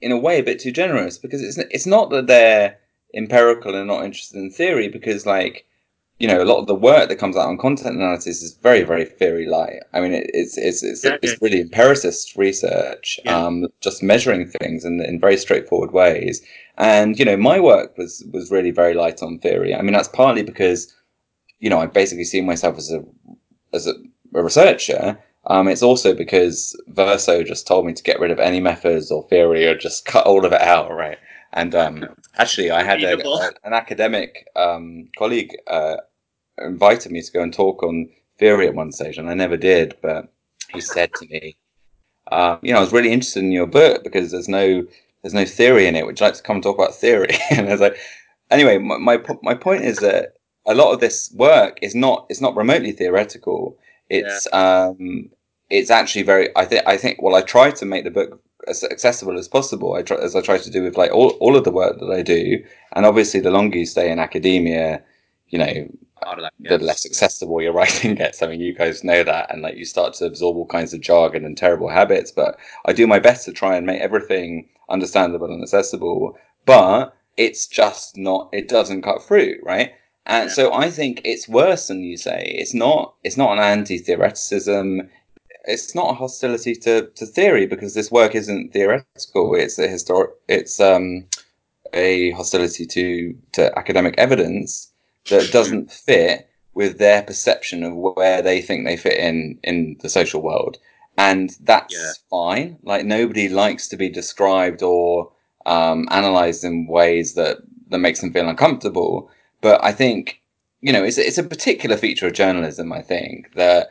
in a way, a bit too generous, because it's it's not that they're empirical and not interested in theory, because, like, you know, a lot of the work that comes out on content analysis is very, very theory light. I mean, it, it's it's it's, yeah, it's yeah. really empiricist research, yeah. um, just measuring things in in very straightforward ways. And, you know, my work was was really very light on theory. I mean, that's partly because, you know, I basically see myself as a as a, a researcher. Um, it's also because Verso just told me to get rid of any methods or theory or just cut all of it out, right? And um, actually, I had a, a, an academic um, colleague uh, invited me to go and talk on theory at one stage, and I never did. But he said to me, uh, "You know, I was really interested in your book because there's no there's no theory in it. Would you like to come and talk about theory?" And I was like, "Anyway, my my, my point is that a lot of this work is not it's not remotely theoretical. It's yeah. um, it's actually very. I think I think. Well, I tried to make the book as accessible as possible. I try, as I try to do with like all, all of the work that I do. And obviously, the longer you stay in academia, you know, the less accessible your writing gets. I mean, you guys know that, and like you start to absorb all kinds of jargon and terrible habits. But I do my best to try and make everything understandable and accessible. But it's just not. It doesn't cut through, right? And yeah. so I think it's worse than you say. It's not. It's not an anti-theoreticism. It's not a hostility to, to theory, because this work isn't theoretical. It's a historic. It's um a hostility to to academic evidence that doesn't fit with their perception of where they think they fit in in the social world, and that's yeah. fine. Like, nobody likes to be described or um, analysed in ways that that makes them feel uncomfortable. But I think, you know, it's it's a particular feature of journalism. I think that.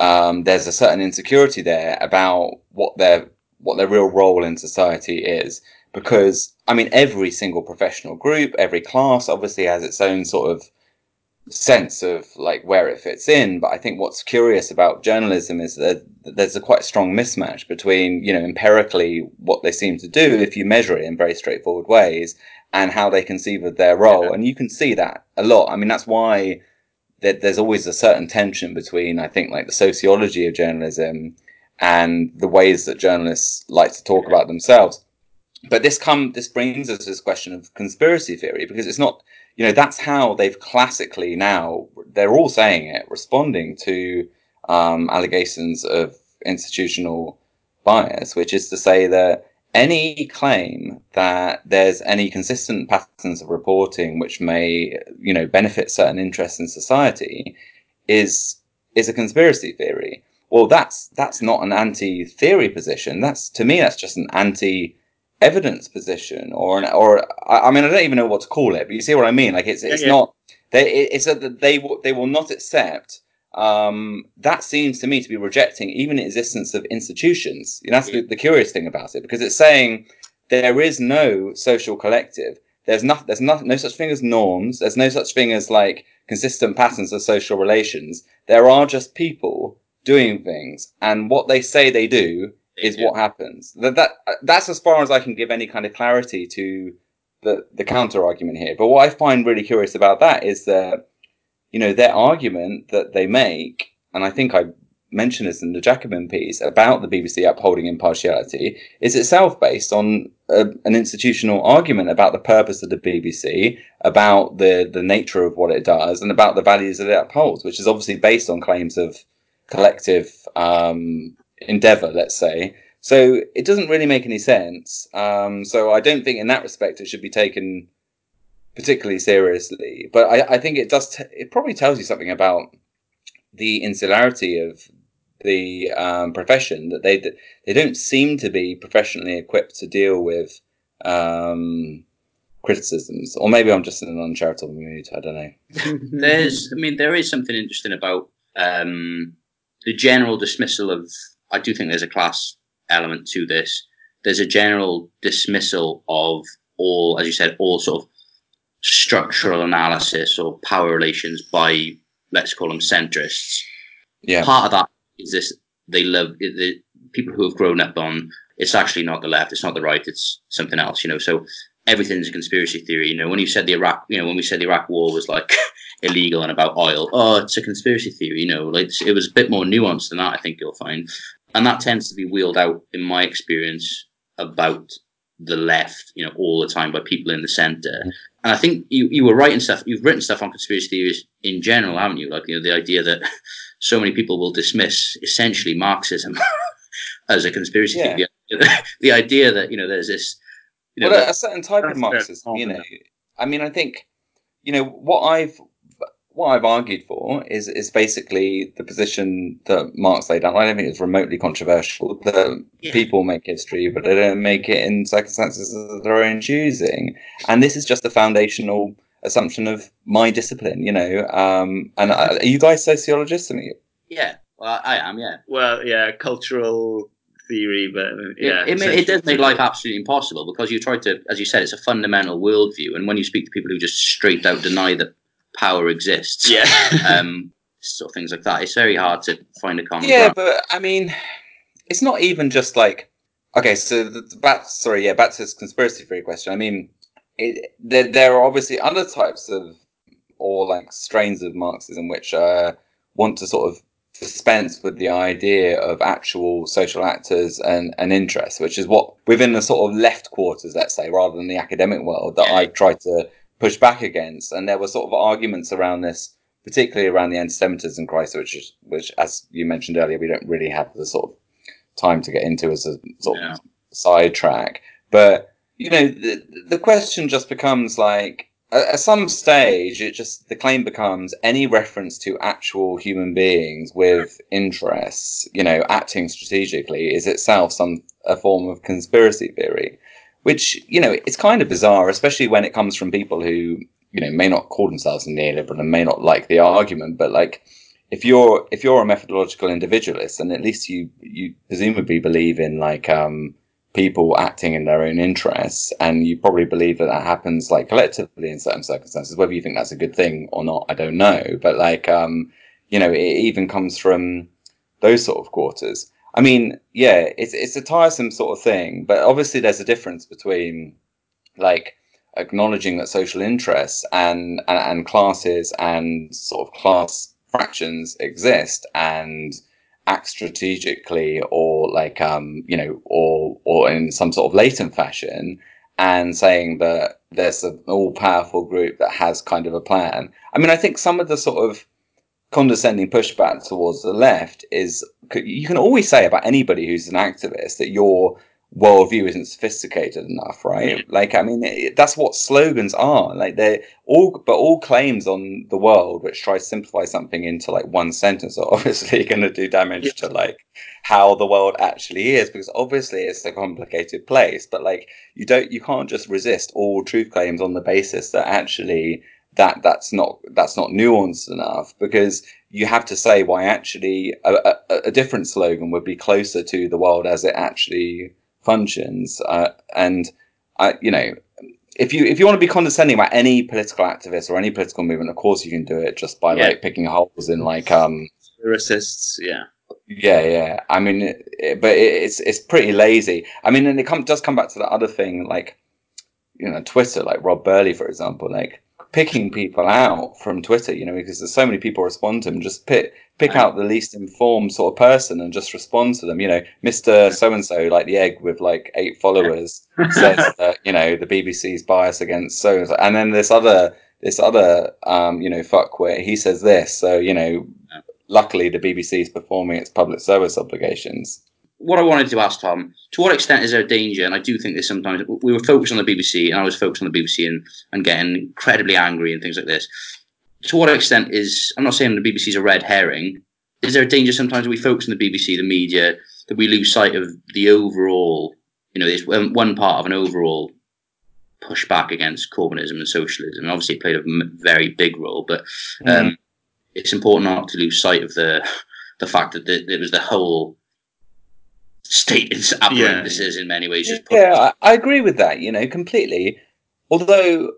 Um, there's a certain insecurity there about what their what their real role in society is, because I mean, every single professional group, every class obviously has its own sort of sense of like where it fits in. But I think what's curious about journalism is that there's a quite strong mismatch between, you know, empirically what they seem to do if you measure it in very straightforward ways and how they conceive of their role. Yeah. And you can see that a lot. I mean, that's why that there's always a certain tension between, I think, like the sociology of journalism and the ways that journalists like to talk about themselves. But this come this brings us to this question of conspiracy theory, because it's not, you know, that's how they've classically now, they're all saying it, responding to um, allegations of institutional bias, which is to say that any claim that there's any consistent patterns of reporting which may, you know, benefit certain interests in society is is a conspiracy theory. Well, that's that's not an anti-theory position. That's, to me, that's just an anti-evidence position, or an, or I mean, I don't even know what to call it. But you see what I mean? Like, it's it's yeah, yeah. not they. It's that they they will not accept. Um, that seems to me to be rejecting even the existence of institutions. You know, that's the, the curious thing about it, because it's saying there is no social collective. There's no, there's no, no such thing as norms. There's no such thing as like consistent patterns of social relations. There are just people doing things, and what they say they do is yeah. what happens. That, that that's as far as I can give any kind of clarity to the, the counter argument here. But what I find really curious about that is that, you know, their argument that they make, and I think I mentioned this in the Jacobin piece about the B B C upholding impartiality, is itself based on a, an institutional argument about the purpose of the B B C, about the, the nature of what it does, and about the values that it upholds, which is obviously based on claims of collective um, endeavour, let's say. So it doesn't really make any sense. Um, so I don't think in that respect it should be taken particularly seriously, but I, I think it does. T- it probably tells you something about the insularity of the um, profession, that they d- they don't seem to be professionally equipped to deal with um, criticisms. Or maybe I'm just in an uncharitable mood. I don't know. There's, I mean, there is something interesting about um, the general dismissal of. I do think there's a class element to this. There's a general dismissal of all, as you said, all sort of structural analysis or power relations by, let's call them, centrists. Yeah, part of that is this: they love it, the people who have grown up on it's actually not the left, it's not the right, it's something else. You know, so everything's a conspiracy theory. You know, when you said the Iraq, you know, when we said the Iraq War was like illegal and about oil, oh, it's a conspiracy theory. You know, like it was a bit more nuanced than that. I think you'll find, and that tends to be wheeled out in my experience about the left, you know, all the time by people in the centre. And I think you, you were writing stuff, you've written stuff on conspiracy theories in general, haven't you? Like, you know, the idea that so many people will dismiss essentially Marxism as a conspiracy yeah. theory. The, the idea that, you know, there's this, you know, well, that, a certain type of Marxism, you know. I mean, I think, you know, what I've what I've argued for is is basically the position that Marx laid out. I don't think it's remotely controversial. That yeah. people make history, but they don't make it in circumstances of their own choosing. And this is just the foundational assumption of my discipline, you know. Um, and I, are you guys sociologists? I mean, yeah, well, I am. Yeah. Well, yeah, cultural theory, but yeah, it, it, it does make life absolutely impossible, because you try to, as you said, it's a fundamental worldview. And when you speak to people who just straight out deny that power exists, yeah, um, sort of things like that, it's very hard to find a common. Yeah, ground. But I mean, it's not even just like Okay, so the, the back, sorry, yeah, back to this conspiracy theory question. I mean, it, there, there are obviously other types of, or like strains of Marxism, which uh, want to sort of dispense with the idea of actual social actors and, and interests, which is what within the sort of left quarters, let's say, rather than the academic world, that I tried to push back against. And there were sort of arguments around this, particularly around the anti-Semitism crisis, which, is, which, as you mentioned earlier, we don't really have the sort of time to get into as a sort yeah. of sidetrack. But, you know, the, the question just becomes like, at some stage, it just the claim becomes any reference to actual human beings with interests, you know, acting strategically is itself some a form of conspiracy theory, which, you know, it's kind of bizarre, especially when it comes from people who, you know, may not call themselves a neoliberal and may not like the argument. But like if you're if you're a methodological individualist, and at least you you presumably believe in like um. people acting in their own interests, and you probably believe that that happens like collectively in certain circumstances. Whether you think that's a good thing or not, I don't know, but like um you know, it even comes from those sort of quarters. I mean, yeah, it's it's a tiresome sort of thing, but obviously there's a difference between like acknowledging that social interests and and, and classes and sort of class fractions exist and act strategically or like um you know or or in some sort of latent fashion, and saying that there's an all-powerful group that has kind of a plan. I mean, I think some of the sort of condescending pushback towards the left is you can always say about anybody who's an activist that your worldview isn't sophisticated enough, right? Like, I mean, it, that's what slogans are. Like, they're all, but all claims on the world which try to simplify something into like one sentence are obviously going to do damage yes. to like how the world actually is, because obviously it's a complicated place. But like, you don't, you can't just resist all truth claims on the basis that actually that that's not that's not nuanced enough, because you have to say why actually a, a, a different slogan would be closer to the world as it actually functions. Uh, and I, you know, if you if you want to be condescending about any political activist or any political movement, of course you can do it just by yeah. like picking holes in like um conspiracists. yeah yeah yeah I mean, it, it, but it, it's it's pretty lazy. I mean, and it come, does come back to that other thing, like, you know, Twitter, like Rob Burley, for example, like picking people out from Twitter, you know, because there's so many people respond to them. Just pick pick out the least informed sort of person and just respond to them. You know, Mister So-and-so, like the egg with like eight followers, says that, you know, the B B C's bias against so-and-so. And then this other, this other, um, you know, fuckwit, he says this. So, you know, luckily the B B C is performing its public service obligations. What I wanted to ask, Tom, to what extent is there a danger? And I do think this sometimes, we were focused on the B B C, and I was focused on the B B C and, and getting incredibly angry and things like this. To what extent is, I'm not saying the B B C's a red herring, is there a danger sometimes we focus on the B B C, the media, that we lose sight of the overall, you know, it's one part of an overall pushback against Corbynism and socialism. And obviously it played a very big role, but um, mm. it's important not to lose sight of the the fact that the, it was the whole state apparatuses yeah. in many ways. Just yeah, yeah I, I agree with that, you know, completely. Although,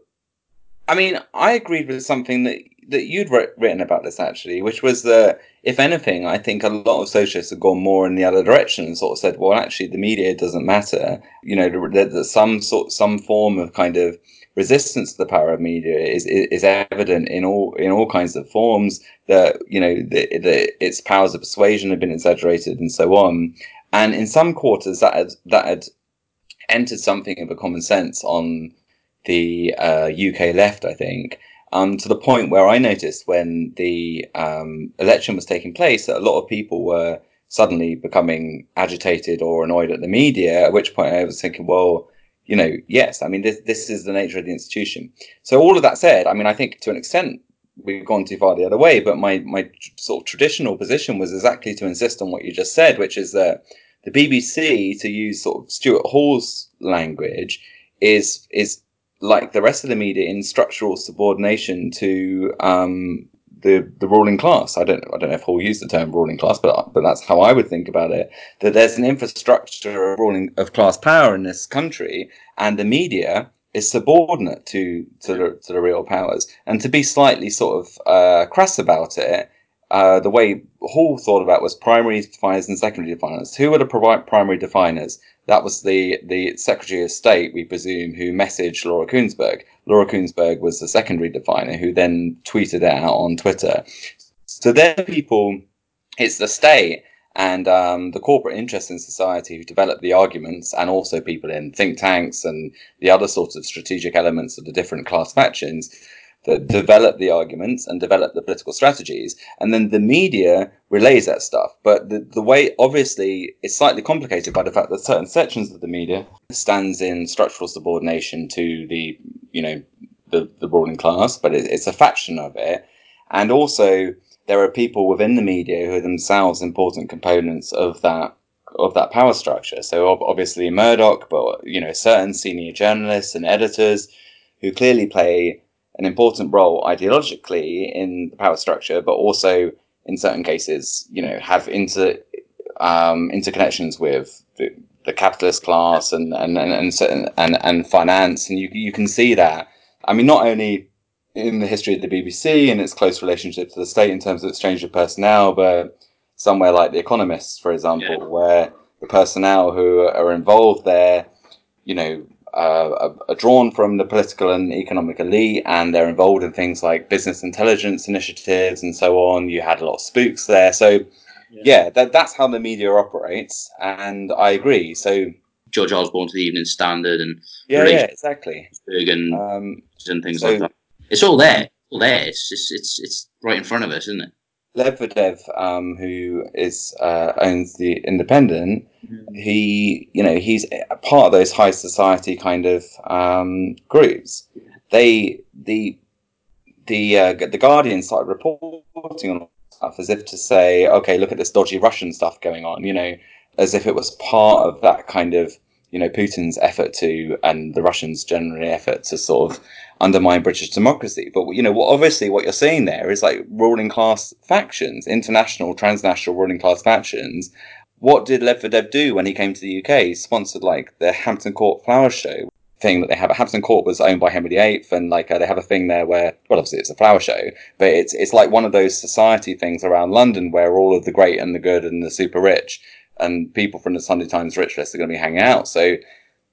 I mean, I agreed with something that, that you'd written about this, actually, which was that, if anything, I think a lot of socialists have gone more in the other direction and sort of said, well, actually, the media doesn't matter. You know, there's some sort, some form of kind of resistance to the power of media is is evident in all in all kinds of forms, that, you know, the, the, its powers of persuasion have been exaggerated and so on. And in some quarters, that had, that had entered something of a common sense on the uh, U K left, I think, um, to the point where I noticed when the um, election was taking place that a lot of people were suddenly becoming agitated or annoyed at the media, at which point I was thinking, well, you know, yes, I mean, this this is the nature of the institution. So all of that said, I mean, I think to an extent we've gone too far the other way, but my my sort of traditional position was exactly to insist on what you just said, which is that the B B C, to use sort of Stuart Hall's language, is is like the rest of the media in structural subordination to um, the the ruling class. I don't I don't know if Hall used the term ruling class, but but that's how I would think about it. That there's an infrastructure of ruling of class power in this country, and the media is subordinate to to the, to the real powers. And to be slightly sort of uh, crass about it, uh, the way Hall thought about was primary definers and secondary definers. Who were the primary definers? That was the, the Secretary of State, we presume, who messaged Laura Kuenssberg. Laura Kuenssberg was the secondary definer who then tweeted it out on Twitter. So they're people, it's the state and um, the corporate interests in society who develop the arguments, and also people in think tanks and the other sorts of strategic elements of the different class factions that develop the arguments and develop the political strategies. And then the media relays that stuff. But the, the way, obviously, it's slightly complicated by the fact that certain sections of the media stands in structural subordination to the, you know, the, the ruling class, but it, it's a faction of it. And also, there are people within the media who are themselves important components of that of that power structure. So obviously Murdoch, but you know, certain senior journalists and editors who clearly play an important role ideologically in the power structure, but also in certain cases, you know, have inter um, interconnections with the, the capitalist class and and and and, certain, and and finance, and you you can see that. I mean, not only in the history of the B B C and its close relationship to the state in terms of exchange of personnel, but somewhere like The Economist, for example, yeah. where the personnel who are involved there, you know, uh, are drawn from the political and economic elite, and they're involved in things like business intelligence initiatives and so on. You had a lot of spooks there. So, yeah, yeah that, that's how the media operates, and I agree. So George Osborne to the Evening Standard and... Yeah, yeah exactly. And, um, and things so, like that. It's all there. It's all there. It's just it's it's right in front of us, isn't it? Lebedev, um, who is uh, owns the Independent, mm-hmm. he you know he's a part of those high society kind of um, groups. They the the uh, the Guardian started reporting on stuff as if to say, okay, look at this dodgy Russian stuff going on, you know, as if it was part of that kind of, you know, Putin's effort to, and the Russians generally effort to sort of undermine British democracy. But, you know, what, obviously what you're seeing there is like ruling class factions, international, transnational ruling class factions. What did Lebedev do when he came to the U K? He sponsored like the Hampton Court Flower Show thing that they have. Hampton Court was owned by Henry the Eighth, and like uh, they have a thing there where, well, obviously it's a flower show, but it's it's like one of those society things around London where all of the great and the good and the super rich and people from the Sunday Times rich list are going to be hanging out. So,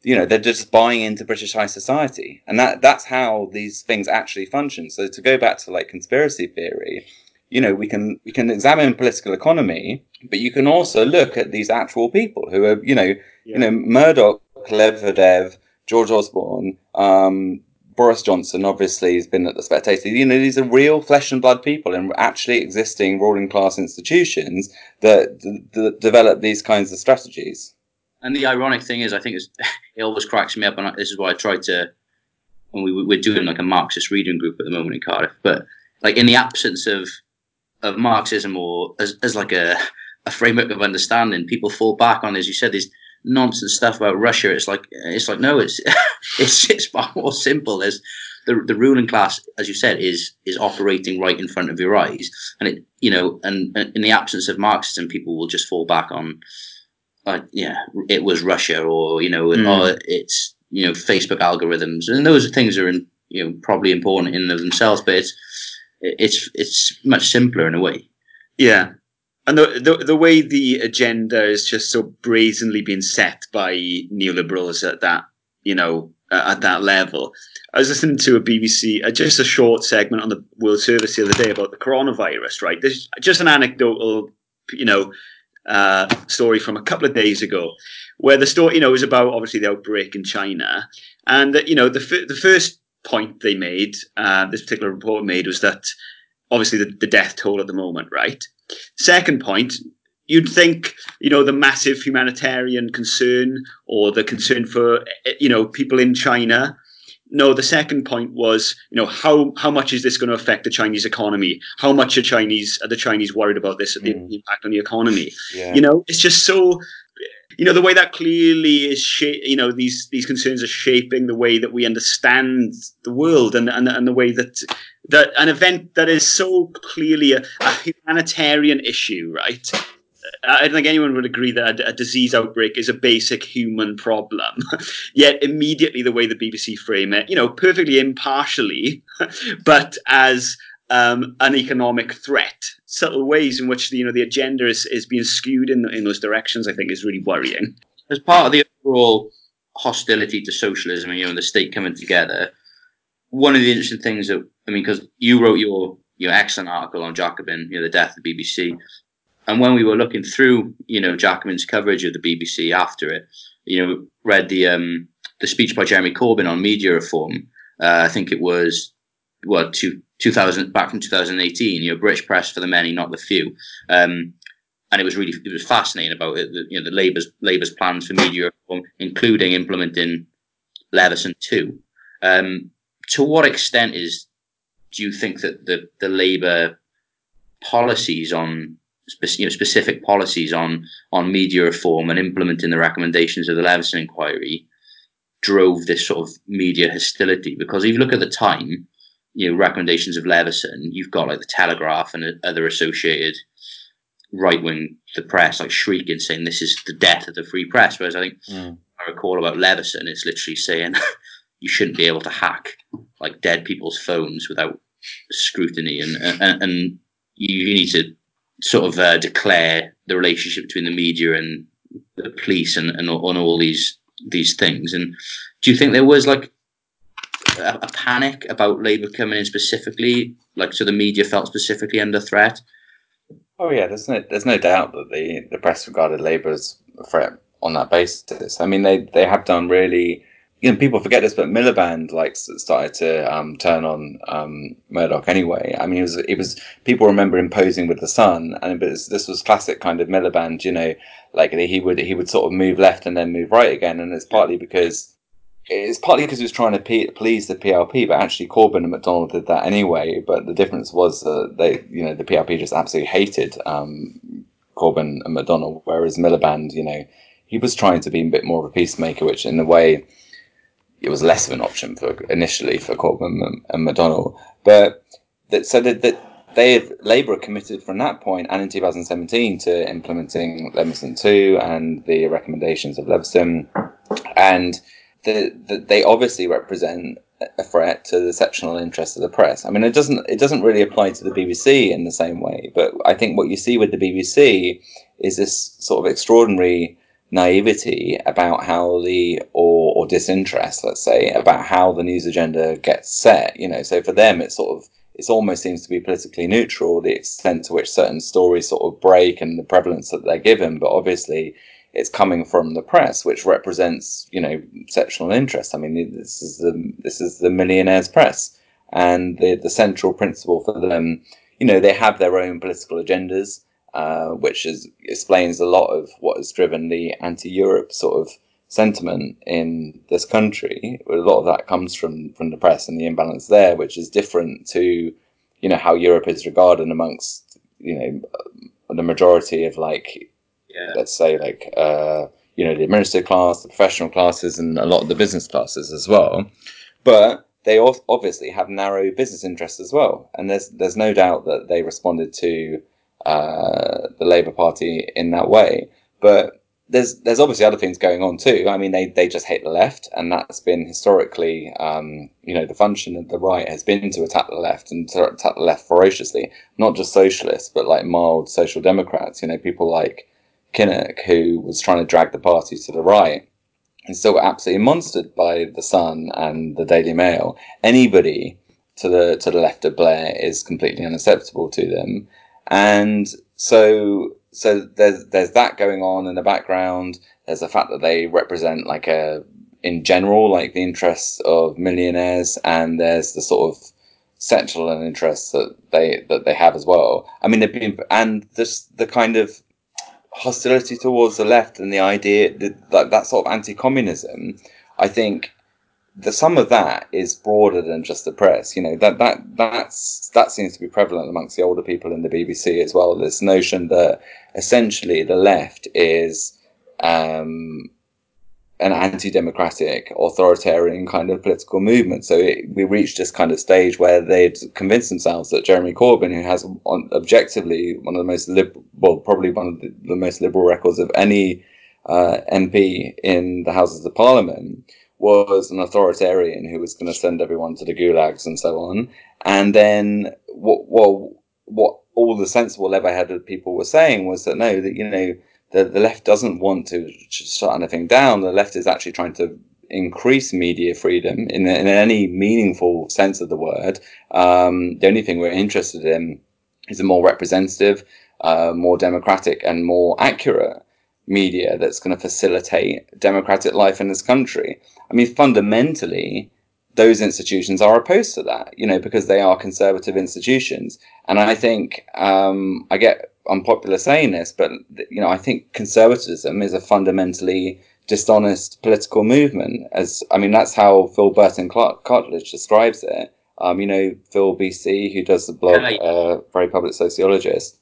you know, they're just buying into British high society. And that that's how these things actually function. So to go back to, like, conspiracy theory, you know, we can we can examine political economy, but you can also look at these actual people who are, you know, yeah. you know, Murdoch, Lebedev, George Osborne, um, Boris Johnson, obviously, has been at the Spectator. You know, these are real flesh and blood people in actually existing ruling class institutions that d- d- develop these kinds of strategies. And the ironic thing is, I think it's, it always cracks me up, and I, this is why I tried to, when we, we're doing like a Marxist reading group at the moment in Cardiff, but like in the absence of of Marxism or as, as like a, a framework of understanding, people fall back on, as you said, these nonsense stuff about Russia. It's like it's like no, it's it's it's far more simple. There's the the ruling class, as you said, is is operating right in front of your eyes, and it you know, and, and in the absence of Marxism, people will just fall back on, uh, yeah, it was Russia, or you know, mm. or it's you know, Facebook algorithms, and those things are in, you know, probably important in themselves, but it's it's it's much simpler in a way. Yeah. And the, the the way the agenda is just so brazenly being set by neoliberals at that, you know, uh, at that level. I was listening to a B B C, uh, just a short segment on the World Service the other day about the coronavirus, right? There's just an anecdotal, you know, uh, story from a couple of days ago where the story, you know, was about obviously the outbreak in China. And, that, you know, the, f- the first point they made, uh, this particular report made, was that obviously the, the death toll at the moment, right? Second point, you'd think, you know, the massive humanitarian concern or the concern for, you know, people in China. No, the second point was, you know, how, how much is this going to affect the Chinese economy? How much are Chinese are the Chinese worried about this, mm. the impact on the economy? Yeah. You know, it's just so, you know, the way that clearly is, sh- you know, these these concerns are shaping the way that we understand the world, and and, and the way that. That an event that is so clearly a, a humanitarian issue, right? I don't think anyone would agree that a, a disease outbreak is a basic human problem. Yet immediately the way the B B C frame it, you know, perfectly impartially, but as um, an economic threat. Subtle ways in which the, you know, the agenda is, is being skewed in in those directions, I think, is really worrying. As part of the overall hostility to socialism and, you know, the state coming together, one of the interesting things that, I mean, because you wrote your your excellent article on Jacobin, you know, the death of the B B C, and when we were looking through, you know, Jacobin's coverage of the B B C after it, you know, read the um, the speech by Jeremy Corbyn on media reform. Uh, I think it was well, two, 2000 back from two thousand eighteen. You know, British press for the many, not the few. Um, and it was really it was fascinating about it. The, you know, the Labour's Labour's plans for media reform, including implementing Leveson two. Um, to what extent is do you think that the the Labour policies on you know, specific policies on on media reform and implementing the recommendations of the Leveson inquiry drove this sort of media hostility? Because if you look at the time, you know, recommendations of Leveson, you've got like the Telegraph and other associated right wing, the press, like shrieking, saying this is the death of the free press. Whereas I think mm. I recall about Leveson, it's literally saying you shouldn't be able to hack like dead people's phones without scrutiny, and and, and you need to sort of uh, declare the relationship between the media and the police and and on all these. these things. And do you think there was like a, a panic about Labour coming in specifically, like so the media felt specifically under threat? Oh yeah, there's no there's no doubt that the the press regarded Labour as a threat on that basis. I mean, they they have done really, you know, people forget this, but Miliband like started to um, turn on um, Murdoch anyway. I mean, it was it was people remember him posing with the Sun, and but this was classic kind of Miliband, you know, like he would he would sort of move left and then move right again, and it's partly because it's partly because he was trying to pe- please the P L P, but actually Corbyn and MacDonald did that anyway. But the difference was that they, you know, the P L P just absolutely hated um, Corbyn and MacDonald, whereas Miliband, you know, he was trying to be a bit more of a peacemaker, which in a way, it was less of an option for initially for Corbyn and MacDonald. But that, so that, that they Labour committed from that point and in two thousand seventeen to implementing Leveson two and the recommendations of Leveson, and the, the, they obviously represent a threat to the sectional interests of the press. I mean, it doesn't it doesn't really apply to the B B C in the same way, but I think what you see with the B B C is this sort of extraordinary naivety about how the or, or disinterest, let's say, about how the news agenda gets set, you know. So for them, it's sort of it's almost seems to be politically neutral, the extent to which certain stories sort of break and the prevalence that they're given. But obviously, it's coming from the press, which represents, you know, sectional interest. I mean, this is the this is the millionaires' press, and the the central principle for them, you know, they have their own political agendas. Uh, which is, explains a lot of what has driven the anti-Europe sort of sentiment in this country. A lot of that comes from, from the press and the imbalance there, which is different to, you know, how Europe is regarded amongst, you know, the majority of like, yeah. let's say like, uh, you know, the administrative class, the professional classes, and a lot of the business classes as well. But they obviously have narrow business interests as well. And there's there's no doubt that they responded to Uh, the Labour Party in that way. But there's there's obviously other things going on too. I mean, they, they just hate the left, and that's been historically, um, you know, the function of the right has been to attack the left and to attack the left ferociously, not just socialists, but like mild social democrats, you know, people like Kinnock, who was trying to drag the party to the right and still got absolutely monstered by the Sun and the Daily Mail. Anybody to the to the left of Blair is completely unacceptable to them. And so, so there's there's that going on in the background. There's the fact that they represent like a, in general, like the interests of millionaires, and there's the sort of central interests that they that they have as well. I mean, they've been, and this the kind of hostility towards the left and the idea that that, that sort of anti-communism, I think. The sum of that is broader than just the press, you know. That that that's that seems to be prevalent amongst the older people in the B B C as well. This notion that essentially the left is um, an anti-democratic, authoritarian kind of political movement. So it, we reached this kind of stage where they'd convinced themselves that Jeremy Corbyn, who has on, objectively one of the most liberal, well, probably one of the, the most liberal records of any uh, M P in the Houses of Parliament, was an authoritarian who was going to send everyone to the gulags and so on. And then what, well, what all the sensible level-headed people were saying was that, no, that, you know, the, the left doesn't want to shut anything down. The left is actually trying to increase media freedom in, in any meaningful sense of the word. Um, the only thing we're interested in is a more representative, uh, more democratic and more accurate media that's going to facilitate democratic life in this country. I mean, fundamentally, those institutions are opposed to that, you know, because they are conservative institutions. And I think um, I get unpopular saying this, but, you know, I think conservatism is a fundamentally dishonest political movement. As I mean, that's how Phil Burton Cartledge describes it. Um, you know, Phil B C, who does the blog, a uh, very public sociologist.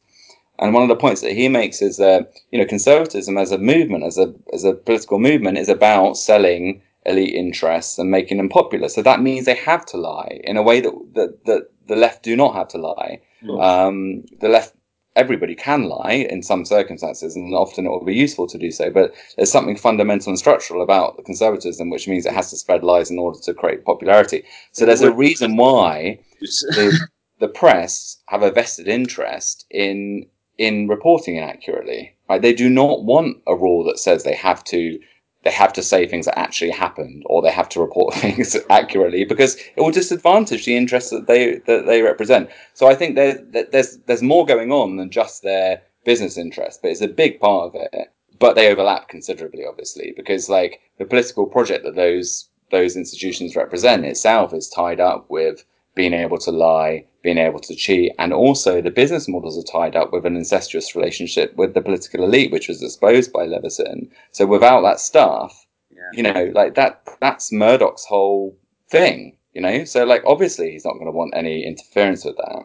And one of the points that he makes is that, you know, conservatism as a movement, as a as a political movement, is about selling elite interests and making them popular. So that means they have to lie in a way that that, that the left do not have to lie. No. Um, the left, everybody can lie in some circumstances, and often it will be useful to do so. But there's something fundamental and structural about conservatism, which means it has to spread lies in order to create popularity. So there's a reason why the, the press have a vested interest in in reporting inaccurately, right? They do not want a rule that says they have to they have to say things that actually happened, or they have to report things accurately, because it will disadvantage the interests that they that they represent. So I think there, there's there's more going on than just their business interests, but it's a big part of it. But they overlap considerably, obviously, because like the political project that those those institutions represent itself is tied up with being able to lie, being able to cheat, and also the business models are tied up with an incestuous relationship with the political elite, which was exposed by Leveson. So without that stuff, yeah. you know, like that, that's Murdoch's whole thing, you know? So like, obviously he's not going to want any interference with that.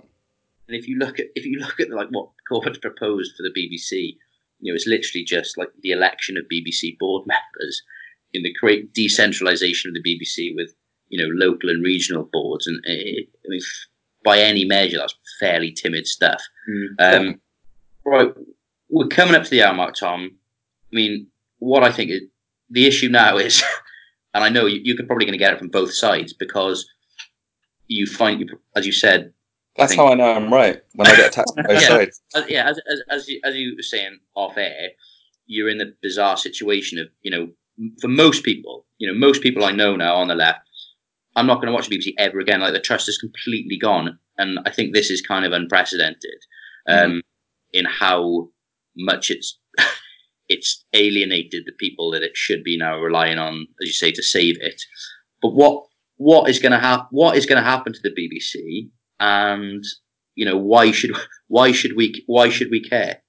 And if you look at, if you look at like what Corbyn's proposed for the B B C, you know, it's literally just like the election of B B C board members in the great decentralization of the B B C with, you know, local and regional boards. And it, I mean, by any measure, that's fairly timid stuff. Mm. Um, right, we're coming up to the hour mark, Tom. I mean, what I think is the issue now is, and I know you, you're probably going to get it from both sides, because you find, you, as you said... That's I think, how I know I'm right, when I get attacked from both yeah, sides. As, yeah, as, as, as, you, as you were saying off-air, you're in the bizarre situation of, you know, for most people, you know, most people I know now on the left, I'm not going to watch the B B C ever again. Like, the trust is completely gone. And I think this is kind of unprecedented um, mm. in how much it's it's alienated the people that it should be now relying on, as you say, to save it. But what what is going to happen? What is going to happen to the B B C? And you know, why should why should we why should we care?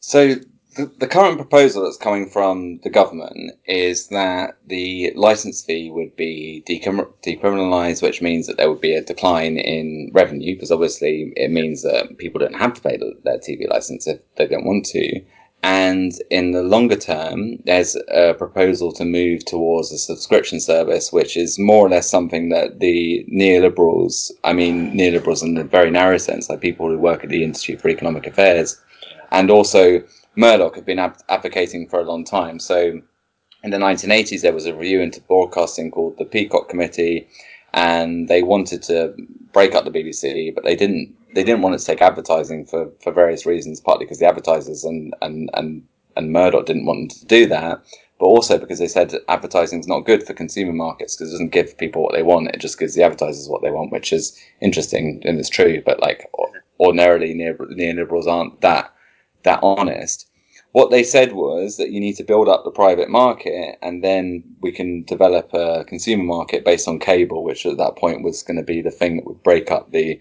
So. The, the current proposal that's coming from the government is that the licence fee would be decriminalised, which means that there would be a decline in revenue, because obviously it means that people don't have to pay their T V licence if they don't want to. And in the longer term, there's a proposal to move towards a subscription service, which is more or less something that the neoliberals, I mean, neoliberals in a very narrow sense, like people who work at the Institute for Economic Affairs, and also... Murdoch had been ab- advocating for a long time. So in the nineteen eighties, there was a review into broadcasting called the Peacock Committee, and they wanted to break up the B B C, but they didn't. They didn't want it to take advertising for, for various reasons, partly because the advertisers and, and, and, and Murdoch didn't want them to do that, but also because they said advertising is not good for consumer markets because it doesn't give people what they want. It just gives the advertisers what they want, which is interesting and it's true, but like ordinarily neoliberals aren't that. that honest. What they said was that you need to build up the private market, and then we can develop a consumer market based on cable, which at that point was going to be the thing that would break up the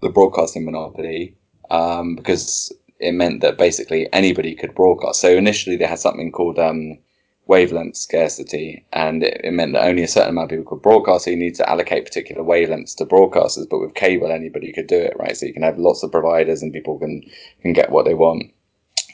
the broadcasting monopoly, um, because it meant that basically anybody could broadcast. So initially they had something called um, wavelength scarcity, and it, it meant that only a certain amount of people could broadcast, so you need to allocate particular wavelengths to broadcasters. But with cable, anybody could do it, right? So you can have lots of providers and people can can get what they want.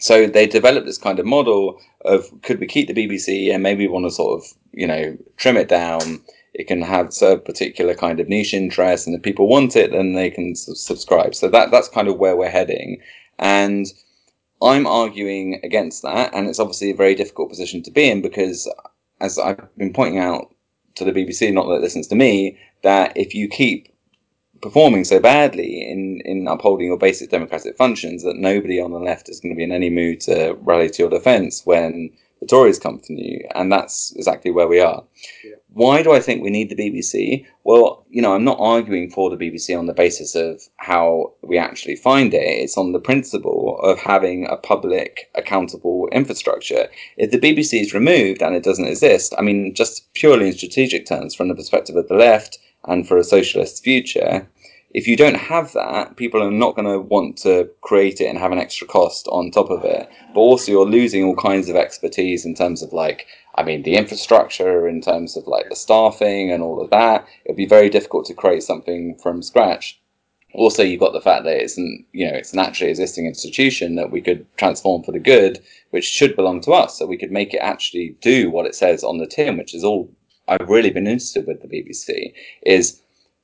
So they developed this kind of model of, could we keep the B B C and maybe we want to sort of, you know, trim it down? It can have serve particular kind of niche interests, and if people want it, then they can su- subscribe. So that that's kind of where we're heading, and I'm arguing against that, and it's obviously a very difficult position to be in, because as I've been pointing out to the B B C, not that it listens to me, that if you keep performing so badly in, in upholding your basic democratic functions, that nobody on the left is going to be in any mood to rally to your defence when the Tories come for you. And that's exactly where we are. Yeah. Why do I think we need the B B C? Well, you know, I'm not arguing for the B B C on the basis of how we actually find it. It's on the principle of having a public, accountable infrastructure. If the B B C is removed and it doesn't exist, I mean, just purely in strategic terms, from the perspective of the left and for a socialist future, if you don't have that, people are not going to want to create it and have an extra cost on top of it. But also you're losing all kinds of expertise in terms of, like, I mean, the infrastructure, in terms of, like, the staffing and all of that. It'd be very difficult to create something from scratch. Also, you've got the fact that it's an, you know, it's an actually existing institution that we could transform for the good, which should belong to us. So we could make it actually do what it says on the tin, which is all I've really been interested with the B B C is,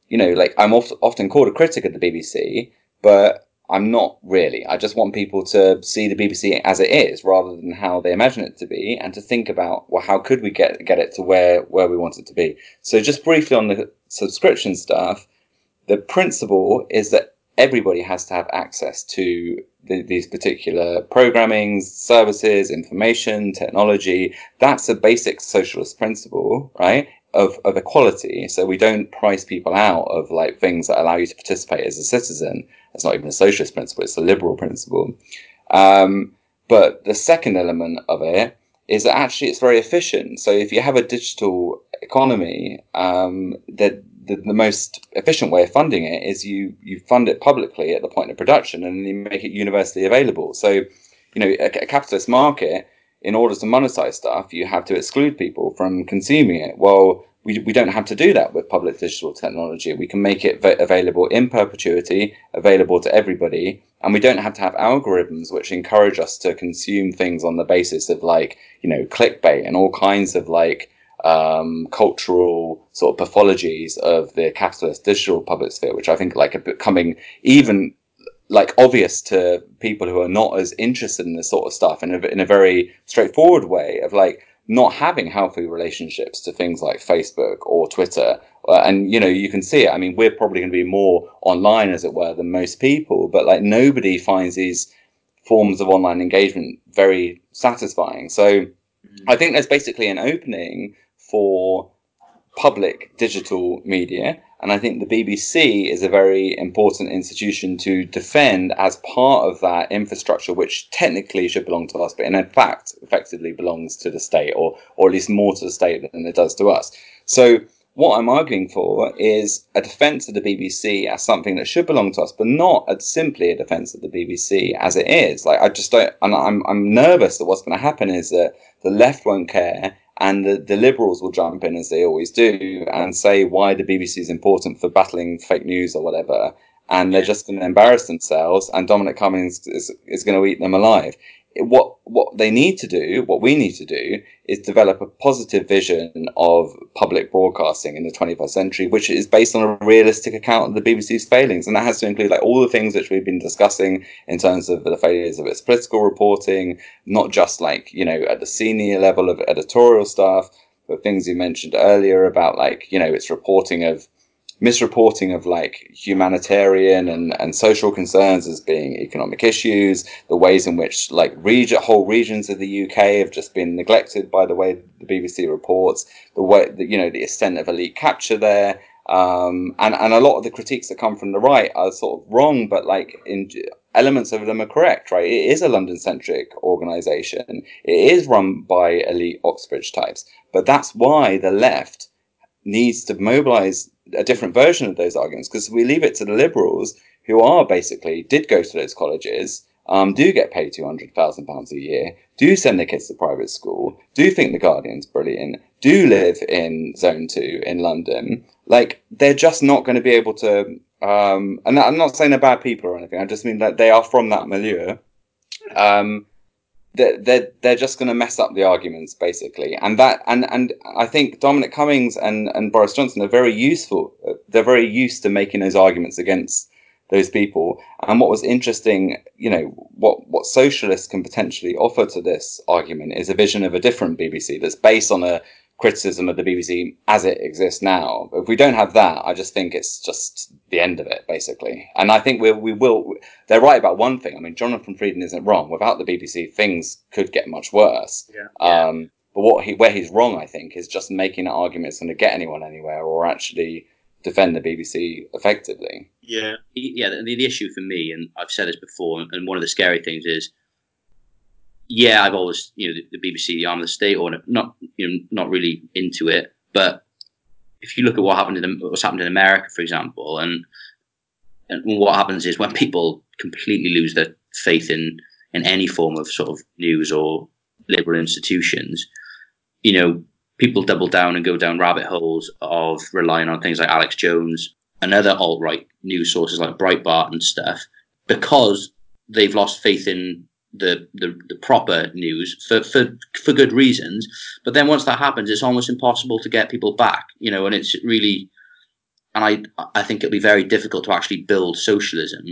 you know, like, I'm oft- often called a critic of the B B C, but I'm not really. I just want people to see the B B C as it is, rather than how they imagine it to be, and to think about, well, how could we get get it to where, where we want it to be? So just briefly on the subscription stuff, the principle is that everybody has to have access to the, these particular programmings, services, information, technology. That's a basic socialist principle, right? Of, of equality. So we don't price people out of, like, things that allow you to participate as a citizen. That's not even a socialist principle, it's a liberal principle. Um, but the second element of it is that actually it's very efficient. So if you have a digital economy, um, that the, the most efficient way of funding it is you, you fund it publicly at the point of production and you make it universally available. So, you know, a, a capitalist market, in order to monetize stuff, you have to exclude people from consuming it. Well, we we don't have to do that with public digital technology. We can make it v- available in perpetuity, available to everybody, and we don't have to have algorithms which encourage us to consume things on the basis of, like, you know, clickbait and all kinds of, like, um, cultural sort of pathologies of the capitalist digital public sphere, which I think, like, are becoming even, like, obvious to people who are not as interested in this sort of stuff, in a, in a very straightforward way of, like, not having healthy relationships to things like Facebook or Twitter. Uh, and, you know, you can see it. I mean, we're probably going to be more online, as it were, than most people, but, like, nobody finds these forms of online engagement very satisfying. So I think there's basically an opening for public digital media. And I think the B B C is a very important institution to defend as part of that infrastructure, which technically should belong to us, but in fact effectively belongs to the state, or or at least more to the state than it does to us. So what I'm arguing for is a defence of the B B C as something that should belong to us, but not a, simply a defence of the B B C as it is. Like, I just don't, and I'm I'm nervous that what's going to happen is that the left won't care. And the, the Liberals will jump in, as they always do, and say why the B B C is important for battling fake news or whatever. And they're just going to embarrass themselves, and Dominic Cummings is, is going to eat them alive. What what they need to do, what we need to do, is develop a positive vision of public broadcasting in the twenty-first century, which is based on a realistic account of the B B C's failings. And that has to include, like, all the things which we've been discussing in terms of the failures of its political reporting, not just, like, you know, at the senior level of editorial stuff, but things you mentioned earlier about, like, you know, its reporting of misreporting of, like, humanitarian and, and social concerns as being economic issues, the ways in which, like, region, whole regions of the U K have just been neglected by the way the B B C reports, the way, the, you know, the extent of elite capture there. Um, and, and a lot of the critiques that come from the right are sort of wrong, but, like, in elements of them are correct, right? It is a London-centric organisation. It is run by elite Oxbridge types. But that's why the left needs to mobilise a different version of those arguments, because we leave it to the Liberals, who are basically did go to those colleges, um, do get paid two hundred thousand pounds a year, do send their kids to private school, do think the Guardian's brilliant, do live in Zone two in London. Like, they're just not going to be able to, um, and I'm not saying they're bad people or anything, I just mean that they are from that milieu. Um, They're, they're, they're just going to mess up the arguments, basically. And that, and, and I think Dominic Cummings and, and Boris Johnson are very useful. They're very used to making those arguments against those people. And what was interesting, you know, what, what socialists can potentially offer to this argument is a vision of a different B B C that's based on a criticism of the B B C as it exists now. If we don't have that, I just think it's just the end of it, basically. And I think we we will. They're right about one thing. I mean, Jonathan Freedon isn't wrong. Without the B B C, things could get much worse. Yeah. Um, but what he, where he's wrong, I think, is just making an argument that's going to get anyone anywhere or actually defend the B B C effectively. Yeah, yeah. The, the issue for me, and I've said this before, and one of the scary things is, yeah, I've always, you know, the, the B B C, the arm of the state, or not, you know, not really into it. But if you look at what happened in what's happened in America, for example, and and what happens is when people completely lose their faith in in any form of sort of news or liberal institutions, you know, people double down and go down rabbit holes of relying on things like Alex Jones and other alt-right news sources like Breitbart and stuff, because they've lost faith in The, the the proper news for, for for good reasons. But then once that happens, it's almost impossible to get people back, you know. And it's really, and I I think it'll be very difficult to actually build socialism.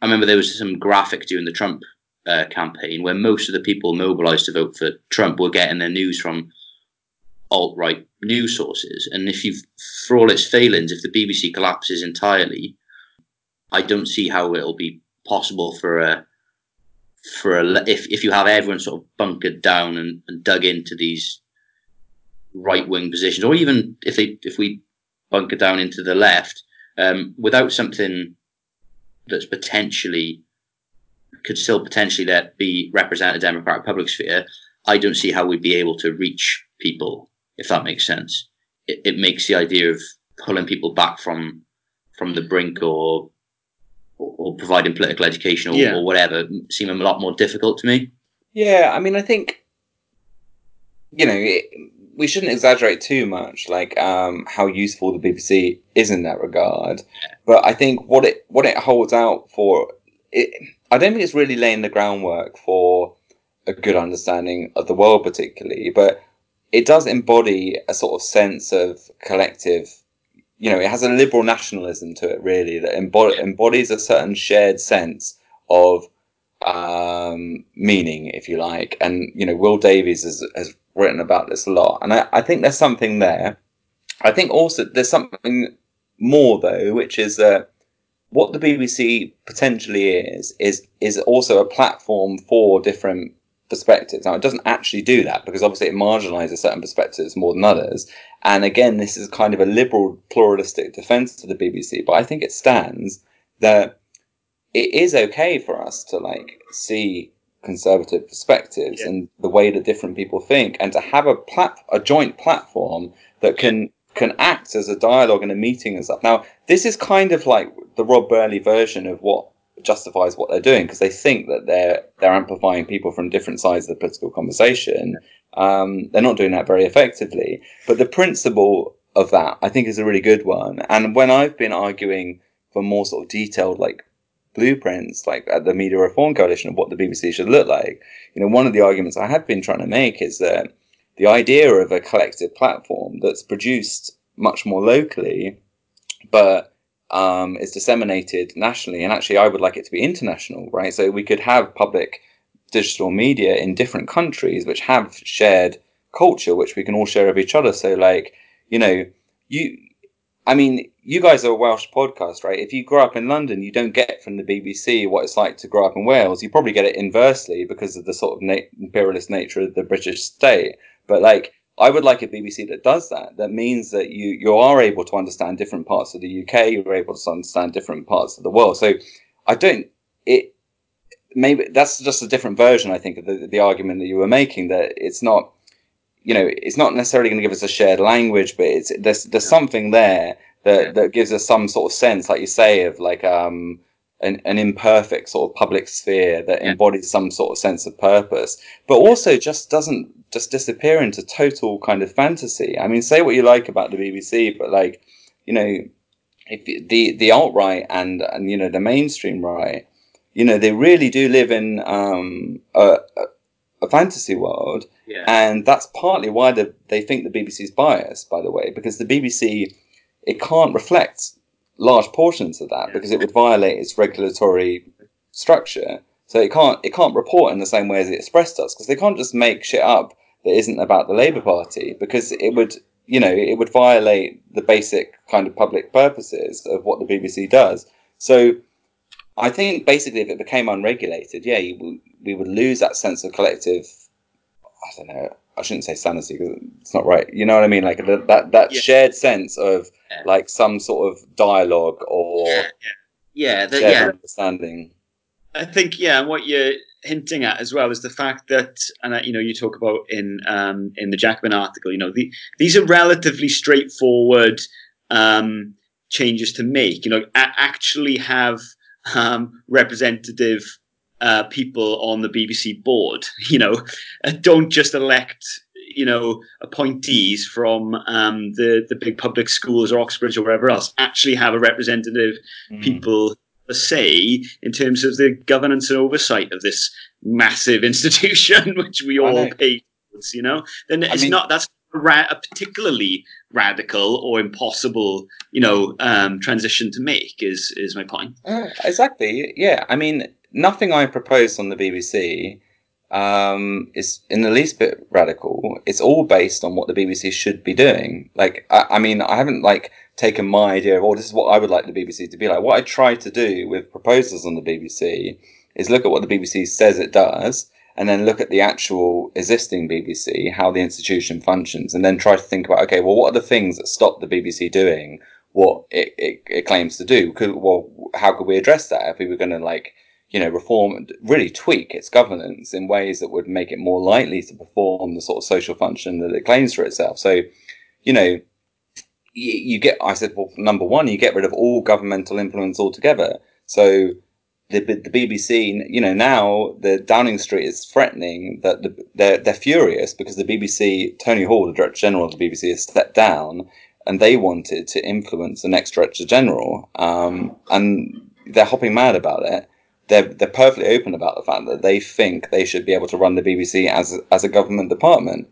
I remember there was some graphic during the Trump uh, campaign where most of the people mobilized to vote for Trump were getting their news from alt-right news sources. And if you've, for all its failings, if the B B C collapses entirely, I don't see how it'll be possible for a for a, if if you have everyone sort of bunkered down and, and dug into these right wing positions, or even if they if we bunker down into the left, um, without something that's potentially could still potentially let be represent a democratic public sphere, I don't see how we'd be able to reach people, if that makes sense. It, it makes the idea of pulling people back from from the brink or or providing political education or, yeah. or whatever seem a lot more difficult to me. Yeah, I mean, I think, you know, it, we shouldn't exaggerate too much, like, um, how useful the B B C is in that regard. Yeah. But I think what it what it holds out for, it, I don't think it's really laying the groundwork for a good understanding of the world particularly, but it does embody a sort of sense of collective, you know, it has a liberal nationalism to it, really, that embod- embodies a certain shared sense of um, meaning, if you like. And, you know, Will Davies has, has written about this a lot. And I, I think there's something there. I think also there's something more, though, which is that uh, what the B B C potentially is, is, is also a platform for different perspectives. Now, it doesn't actually do that because obviously it marginalizes certain perspectives more than others. And again, this is kind of a liberal pluralistic defense to the B B C, but I think it stands that it is okay for us to like see conservative perspectives yeah. and the way that different people think, and to have a plat- a joint platform that can can act as a dialogue and a meeting and stuff. Now, this is kind of like the Rob Burley version of what justifies what they're doing, because they think that they're they're amplifying people from different sides of the political conversation. Um, they're not doing that very effectively, but the principle of that I think is a really good one. And when I've been arguing for more sort of detailed like blueprints, like at the Media Reform Coalition, of what the B B C should look like, you know, one of the arguments I have been trying to make is that the idea of a collective platform that's produced much more locally, but Um, is disseminated nationally, and actually I would like it to be international, right? So we could have public digital media in different countries which have shared culture, which we can all share with each other. So like, you know, you, I mean, you guys are a Welsh podcast, right? If you grow up in London, you don't get from the B B C what it's like to grow up in Wales. You probably get it inversely because of the sort of na- imperialist nature of the British state. But like, I would like a B B C that does that. That means that you you are able to understand different parts of the U K. You're able to understand different parts of the world. So I don't. It maybe that's just a different version, I think, of the, the argument that you were making. That it's not, you know, it's not necessarily going to give us a shared language, but it's there's there's something there that that gives us some sort of sense, like you say, of like um. An, an imperfect sort of public sphere that embodies some sort of sense of purpose, but also just doesn't just disappear into total kind of fantasy. I mean, say what you like about the B B C, but like, you know, if the the alt-right and and you know the mainstream right, you know, they really do live in um, a, a fantasy world, yeah. and that's partly why the, they think the B B C's biased, by the way, because the B B C, it can't reflect large portions of that because it would violate its regulatory structure. So it can't it can't report in the same way as the Express does, because they can't just make shit up that isn't about the Labour Party, because it would, you know, it would violate the basic kind of public purposes of what the B B C does. So I think basically if it became unregulated, yeah, you w- we would lose that sense of collective, I don't know, I shouldn't say sanity because it's not right. You know what I mean? Like that that, that yeah. shared sense of yeah. like some sort of dialogue or yeah, yeah. The, shared yeah. understanding. I think, yeah, and what you're hinting at as well is the fact that, and I, you know, you talk about in um, in the Jacobin article, you know, the, these are relatively straightforward um, changes to make. You know, a- actually have um, representative uh, people on the B B C board. You know, don't just elect, you know, appointees from um, the the big public schools or Oxbridge or wherever else. Actually have a representative mm. people. A say in terms of the governance and oversight of this massive institution, which we all pay towards, you know, then it's I mean, not that's ra- a particularly radical or impossible, you know, um, transition to make. Is is my point? Uh, exactly. Yeah. I mean, nothing I proposed on the B B C um, is in the least bit radical. It's all based on what the B B C should be doing. Like, I, I mean, I haven't like. taken my idea of, oh, this is what I would like the B B C to be like. What I try to do with proposals on the B B C is look at what the B B C says it does, and then look at the actual existing B B C, how the institution functions, and then try to think about, okay, well, what are the things that stop the B B C doing what it, it, it claims to do? Could, well, how could we address that if we were going to, like, you know, reform and really tweak its governance in ways that would make it more likely to perform the sort of social function that it claims for itself? So, you know, you get, I said, well, number one, you get rid of all governmental influence altogether. So the the B B C, you know, now the Downing Street is threatening that the, they're, they're furious because the B B C, Tony Hall, the Director General of the B B C, has stepped down, and they wanted to influence the next Director General. Um, and they're hopping mad about it. They're, they're perfectly open about the fact that they think they should be able to run the B B C as as a government department.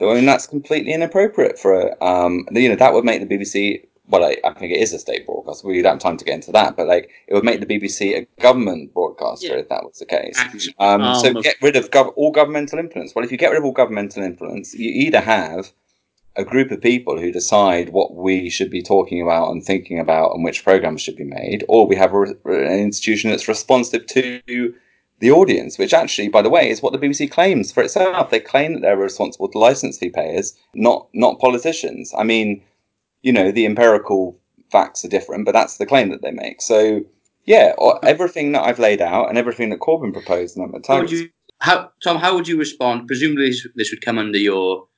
I mean, that's completely inappropriate for, um, you know, that would make the B B C, well, I, I think it is a state broadcaster. We don't have time to get into that, but like, it would make the B B C a government broadcaster yeah. if that was the case. Um, um, so get rid of gov- all governmental influence. Well, if you get rid of all governmental influence, you either have a group of people who decide what we should be talking about and thinking about and which programs should be made, or we have a, an institution that's responsive to the audience, which actually, by the way, is what the B B C claims for itself. They claim that they're responsible to licence fee payers, not not politicians. I mean, you know, the empirical facts are different, but that's the claim that they make. So, yeah, everything that I've laid out and everything that Corbyn proposed, and I'm at times. Tom, how would you respond? Presumably, this would come under your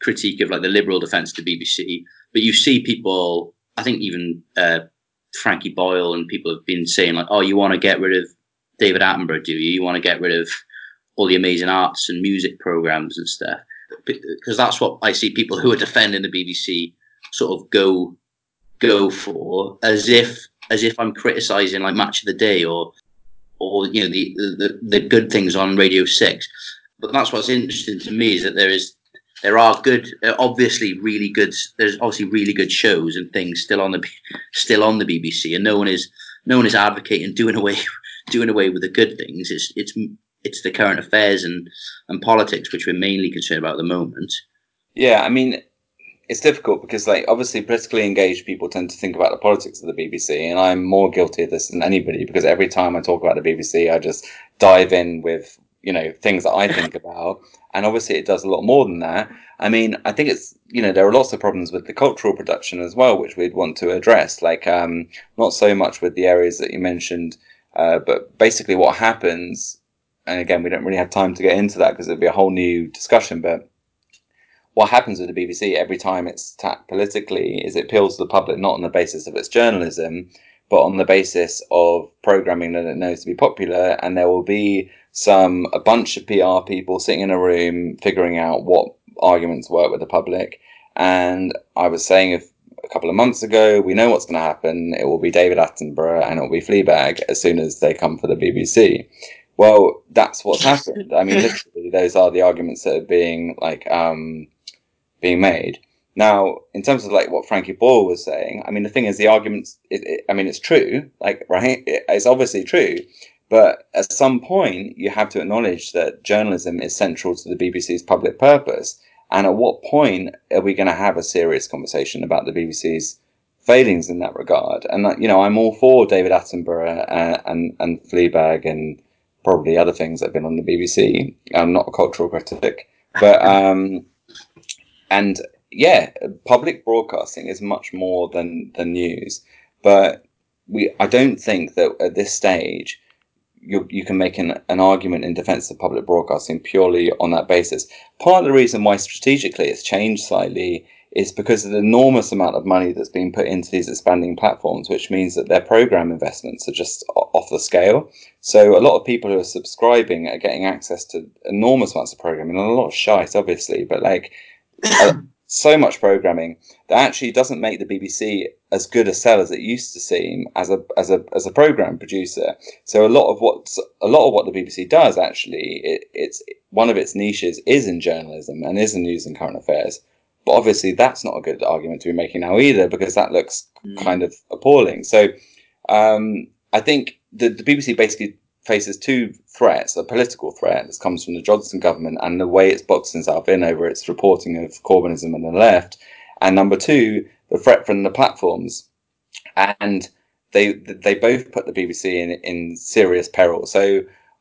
critique of like the liberal defence to B B C, but you see people. I think even uh, Frankie Boyle and people have been saying like, "Oh, you want to get rid of David Attenborough, do you? You want to get rid of all the amazing arts and music programs and stuff?" Because that's what I see people who are defending the B B C sort of go go for, as if as if I'm criticising like Match of the Day or or you know the the, the good things on Radio Six. But that's what's interesting to me is that there is there are good, obviously really good. There's obviously really good shows and things still on the still on the B B C, and no one is no one is advocating doing away. doing away with the good things. It's it's it's the current affairs and and politics which we're mainly concerned about at the moment. Yeah, I mean, it's difficult because like obviously politically engaged people tend to think about the politics of the B B C, and I'm more guilty of this than anybody because every time I talk about the B B C I just dive in with, you know, things that I think about, and obviously it does a lot more than that. I mean, I think it's, you know, there are lots of problems with the cultural production as well which we'd want to address, like um not so much with the areas that you mentioned. Uh, but basically what happens, and again, we don't really have time to get into that because it'd be a whole new discussion, but what happens with the B B C every time it's tapped politically is it appeals to the public not on the basis of its journalism, but on the basis of programming that it knows to be popular, and there will be some a bunch of P R people sitting in a room figuring out what arguments work with the public. And I was saying, if a couple of months ago, we know what's going to happen. It will be David Attenborough and it will be Fleabag as soon as they come for the B B C. Well, that's what's happened. I mean, literally, those are the arguments that are being like um, being made now. In terms of like what Frankie Boyle was saying, I mean, the thing is, the arguments. It, it, I mean, it's true. Like, right? It, it's obviously true. But at some point, you have to acknowledge that journalism is central to the B B C's public purpose. And at what point are we going to have a serious conversation about the B B C's failings in that regard? And, you know, I'm all for David Attenborough and, and, and Fleabag and probably other things that have been on the B B C. I'm not a cultural critic. But, um, and yeah, public broadcasting is much more than, than news. But we, I don't think that at this stage, You, you can make an, an argument in defence of public broadcasting purely on that basis. Part of the reason why strategically it's changed slightly is because of the enormous amount of money that's been put into these expanding platforms, which means that their programme investments are just off the scale. So a lot of people who are subscribing are getting access to enormous amounts of programming, and a lot of shite, obviously, but like uh, so much programming that actually doesn't make the B B C as good a sell as it used to seem as a as a as a program producer. So a lot of what's a lot of what the B B C does actually, it, it's one of its niches is in journalism and is in news and current affairs. But obviously that's not a good argument to be making now either, because that looks mm. kind of appalling. So um, I think the, the B B C basically faces two threats: a political threat that comes from the Johnson government and the way it's boxed itself in over its reporting of Corbynism and the left, and number two, the threat from the platforms, and they they both put the B B C in, in serious peril. So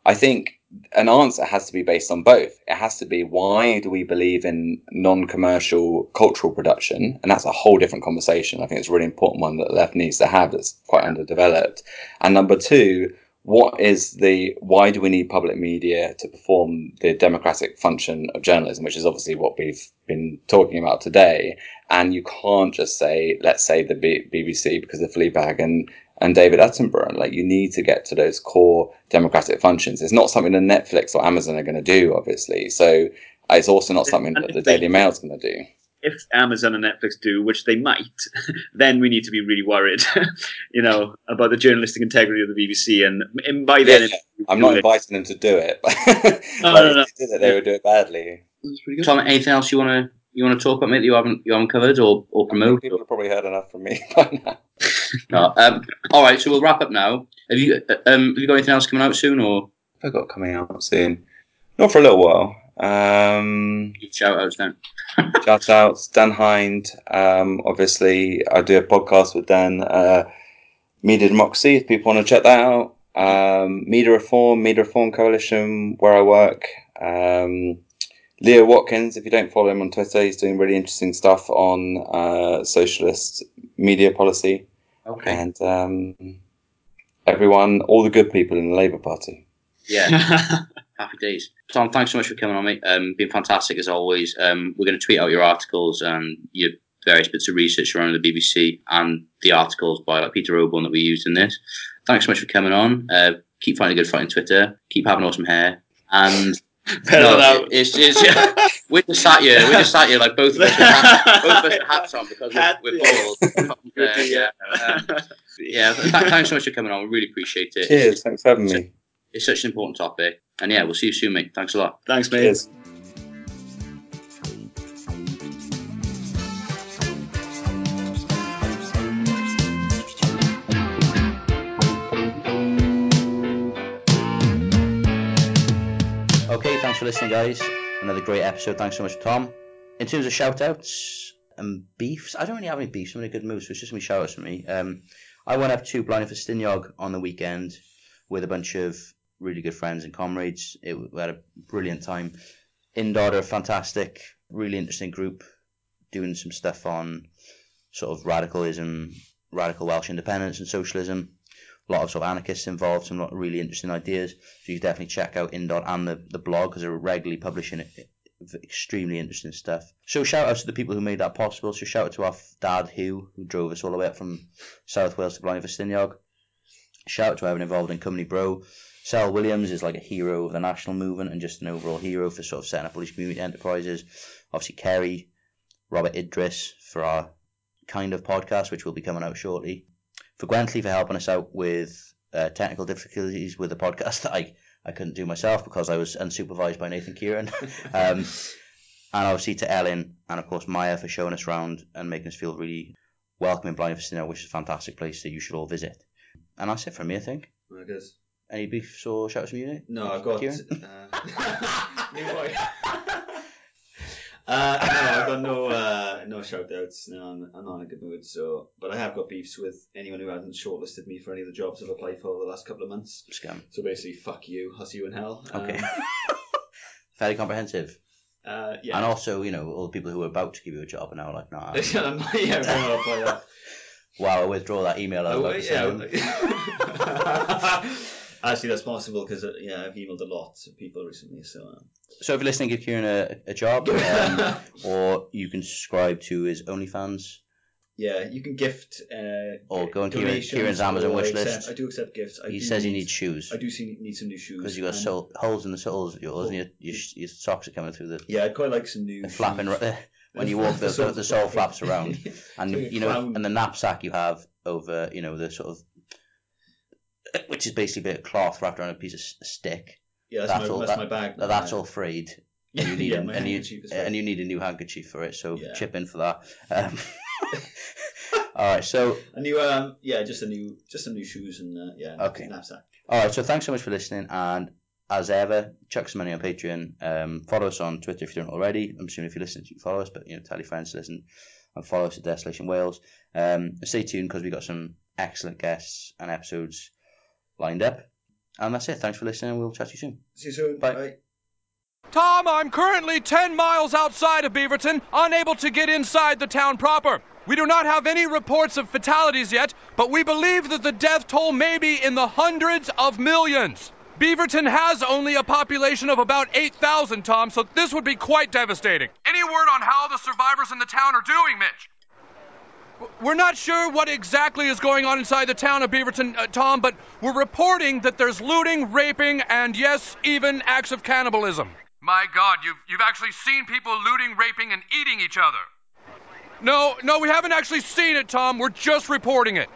I think an answer has to be based on both. It has to be, why do we believe in non-commercial cultural production? And that's a whole different conversation. I think it's a really important one that the left needs to have, that's quite underdeveloped. And number two, what is the why do we need public media to perform the democratic function of journalism, which is obviously what we've been talking about today? And you can't just say, let's say the B- BBC because of Fleabag and and David Attenborough. Like, you need to get to those core democratic functions. It's not something that Netflix or Amazon are going to do, obviously. So it's also not something that the Daily Mail is going to do. If Amazon and Netflix do, which they might, then we need to be really worried, you know, about the journalistic integrity of the B B C. And, and by then, yeah, I'm not it. inviting them to do it. But no, no, no. If they did it, they would do it badly. Tom, anything else you want to you want to talk about, mate? That you haven't you haven't covered or or promoted? People have probably heard enough from me by now. no, um, all right, so we'll wrap up now. Have you um, have you got anything else coming out soon, or have I got coming out soon? Not for a little while. Um, shout outs then. Shout outs, Dan Hind. Um, obviously, I do a podcast with Dan, uh, Media Democracy, if people want to check that out. Um, Media Reform, Media Reform Coalition, where I work. Um, Leo Watkins, if you don't follow him on Twitter, he's doing really interesting stuff on uh, socialist media policy. Okay. And um, everyone, all the good people in the Labour Party. Yeah. Happy days. Tom, thanks so much for coming on, mate. Um, been fantastic as always. Um, we're going to tweet out your articles and your various bits of research around the B B C and the articles by like, Peter Oborne that we used in this. Thanks so much for coming on. Uh, keep finding a good fight on Twitter. Keep having awesome hair. And no, out. It's, it's, yeah, we're just sat here. We're just sat here like both of us with hats, both of us with hats on because we're, we're bald. uh, yeah, um, yeah. Th- thanks so much for coming on. We really appreciate it. Cheers. It's, thanks for having me. It's such an important topic. And yeah, we'll see you soon, mate. Thanks a lot. Thanks, mate. Cheers. Okay, thanks for listening, guys. Another great episode. Thanks so much, Tom. In terms of shout-outs and beefs, I don't really have any beefs. So many good moves, so it's just some shout-outs for me. Um, I went up to Blinded for Stinyog on the weekend with a bunch of really good friends and comrades. It, we had a brilliant time. Indod are a fantastic, really interesting group doing some stuff on sort of radicalism, radical Welsh independence and socialism. A lot of sort of anarchists involved, some lot of really interesting ideas. So you can definitely check out Indod and the, the blog, because they're regularly publishing it, extremely interesting stuff. So shout out to the people who made that possible. So shout out to our dad, Hugh, who drove us all the way up from South Wales to Blaenau Ffestiniog. Shout out to everyone involved in Cymru Bro. Sel Williams is like a hero of the national movement and just an overall hero for sort of setting up all these community enterprises. Obviously, Kerry, Robert Idris for our kind of podcast, which will be coming out shortly. For Gwently for helping us out with uh, technical difficulties with the podcast that I, I couldn't do myself because I was unsupervised by Nathan Kieran. um, and obviously to Ellen and, of course, Maya for showing us around and making us feel really welcome in Blaenau Ffestiniog, which is a fantastic place that you should all visit. And that's it from me, I think. It is. Any beefs or shouts from you? No, I've got... Uh, new boy. Uh, no, I've got no uh, no shout-outs. No, I'm, I'm not in a good mood. So, but I have got beefs with anyone who hasn't shortlisted me for any of the jobs I've applied for the last couple of months. Scam. So basically, fuck you. I'll see you in hell. Okay. Um, fairly comprehensive. Uh, yeah. And also, you know, all the people who were about to give you a job are now like, nah. Yeah, I'll apply that. Wow, I withdraw that email. I was oh, about yeah. to say. Actually, that's possible because uh, yeah, I've emailed a lot of people recently. So, um. so if you're listening, give Kieran a, a job, um, or you can subscribe to his OnlyFans. Yeah, you can gift uh, or go on Kieran's Amazon wish list. I do accept gifts. I he says need, you need shoes. I do see, need some new shoes because you got sol- holes in the soles of yours, oh. and your, your your socks are coming through the. Yeah, I'd quite like some new. And shoes. Flapping right there. When you walk, the, the, the sole flaps around, and so you know, clown. And the knapsack you have over, you know, the sort of, which is basically a bit of cloth wrapped around a piece of stick. Yeah, that's, that's my, all. That's that, my bag. That's all frayed. And you need yeah, a, my and handkerchief. You, and you need a new handkerchief for it. So yeah. Chip in for that. Um, all right. So a new, um, yeah, just a new, just some new shoes and uh, yeah, okay. knapsack. All right. So thanks so much for listening and. As ever, chuck some money on Patreon. Um, follow us on Twitter if you don't already. I'm assuming if you're listening, you follow us, but you know, tell your friends to listen and follow us at Desolation Wales. Um, stay tuned because we've got some excellent guests and episodes lined up. And that's it. Thanks for listening. We'll chat to you soon. See you soon. Bye. Bye. Tom, I'm currently ten miles outside of Beaverton, unable to get inside the town proper. We do not have any reports of fatalities yet, but we believe that the death toll may be in the hundreds of millions. Beaverton has only a population of about eight thousand, Tom, so this would be quite devastating. Any word on how the survivors in the town are doing, Mitch? We're not sure what exactly is going on inside the town of Beaverton, uh, Tom, but we're reporting that there's looting, raping, and yes, even acts of cannibalism. My God, you've you've actually seen people looting, raping, and eating each other. No, no, we haven't actually seen it, Tom. We're just reporting it.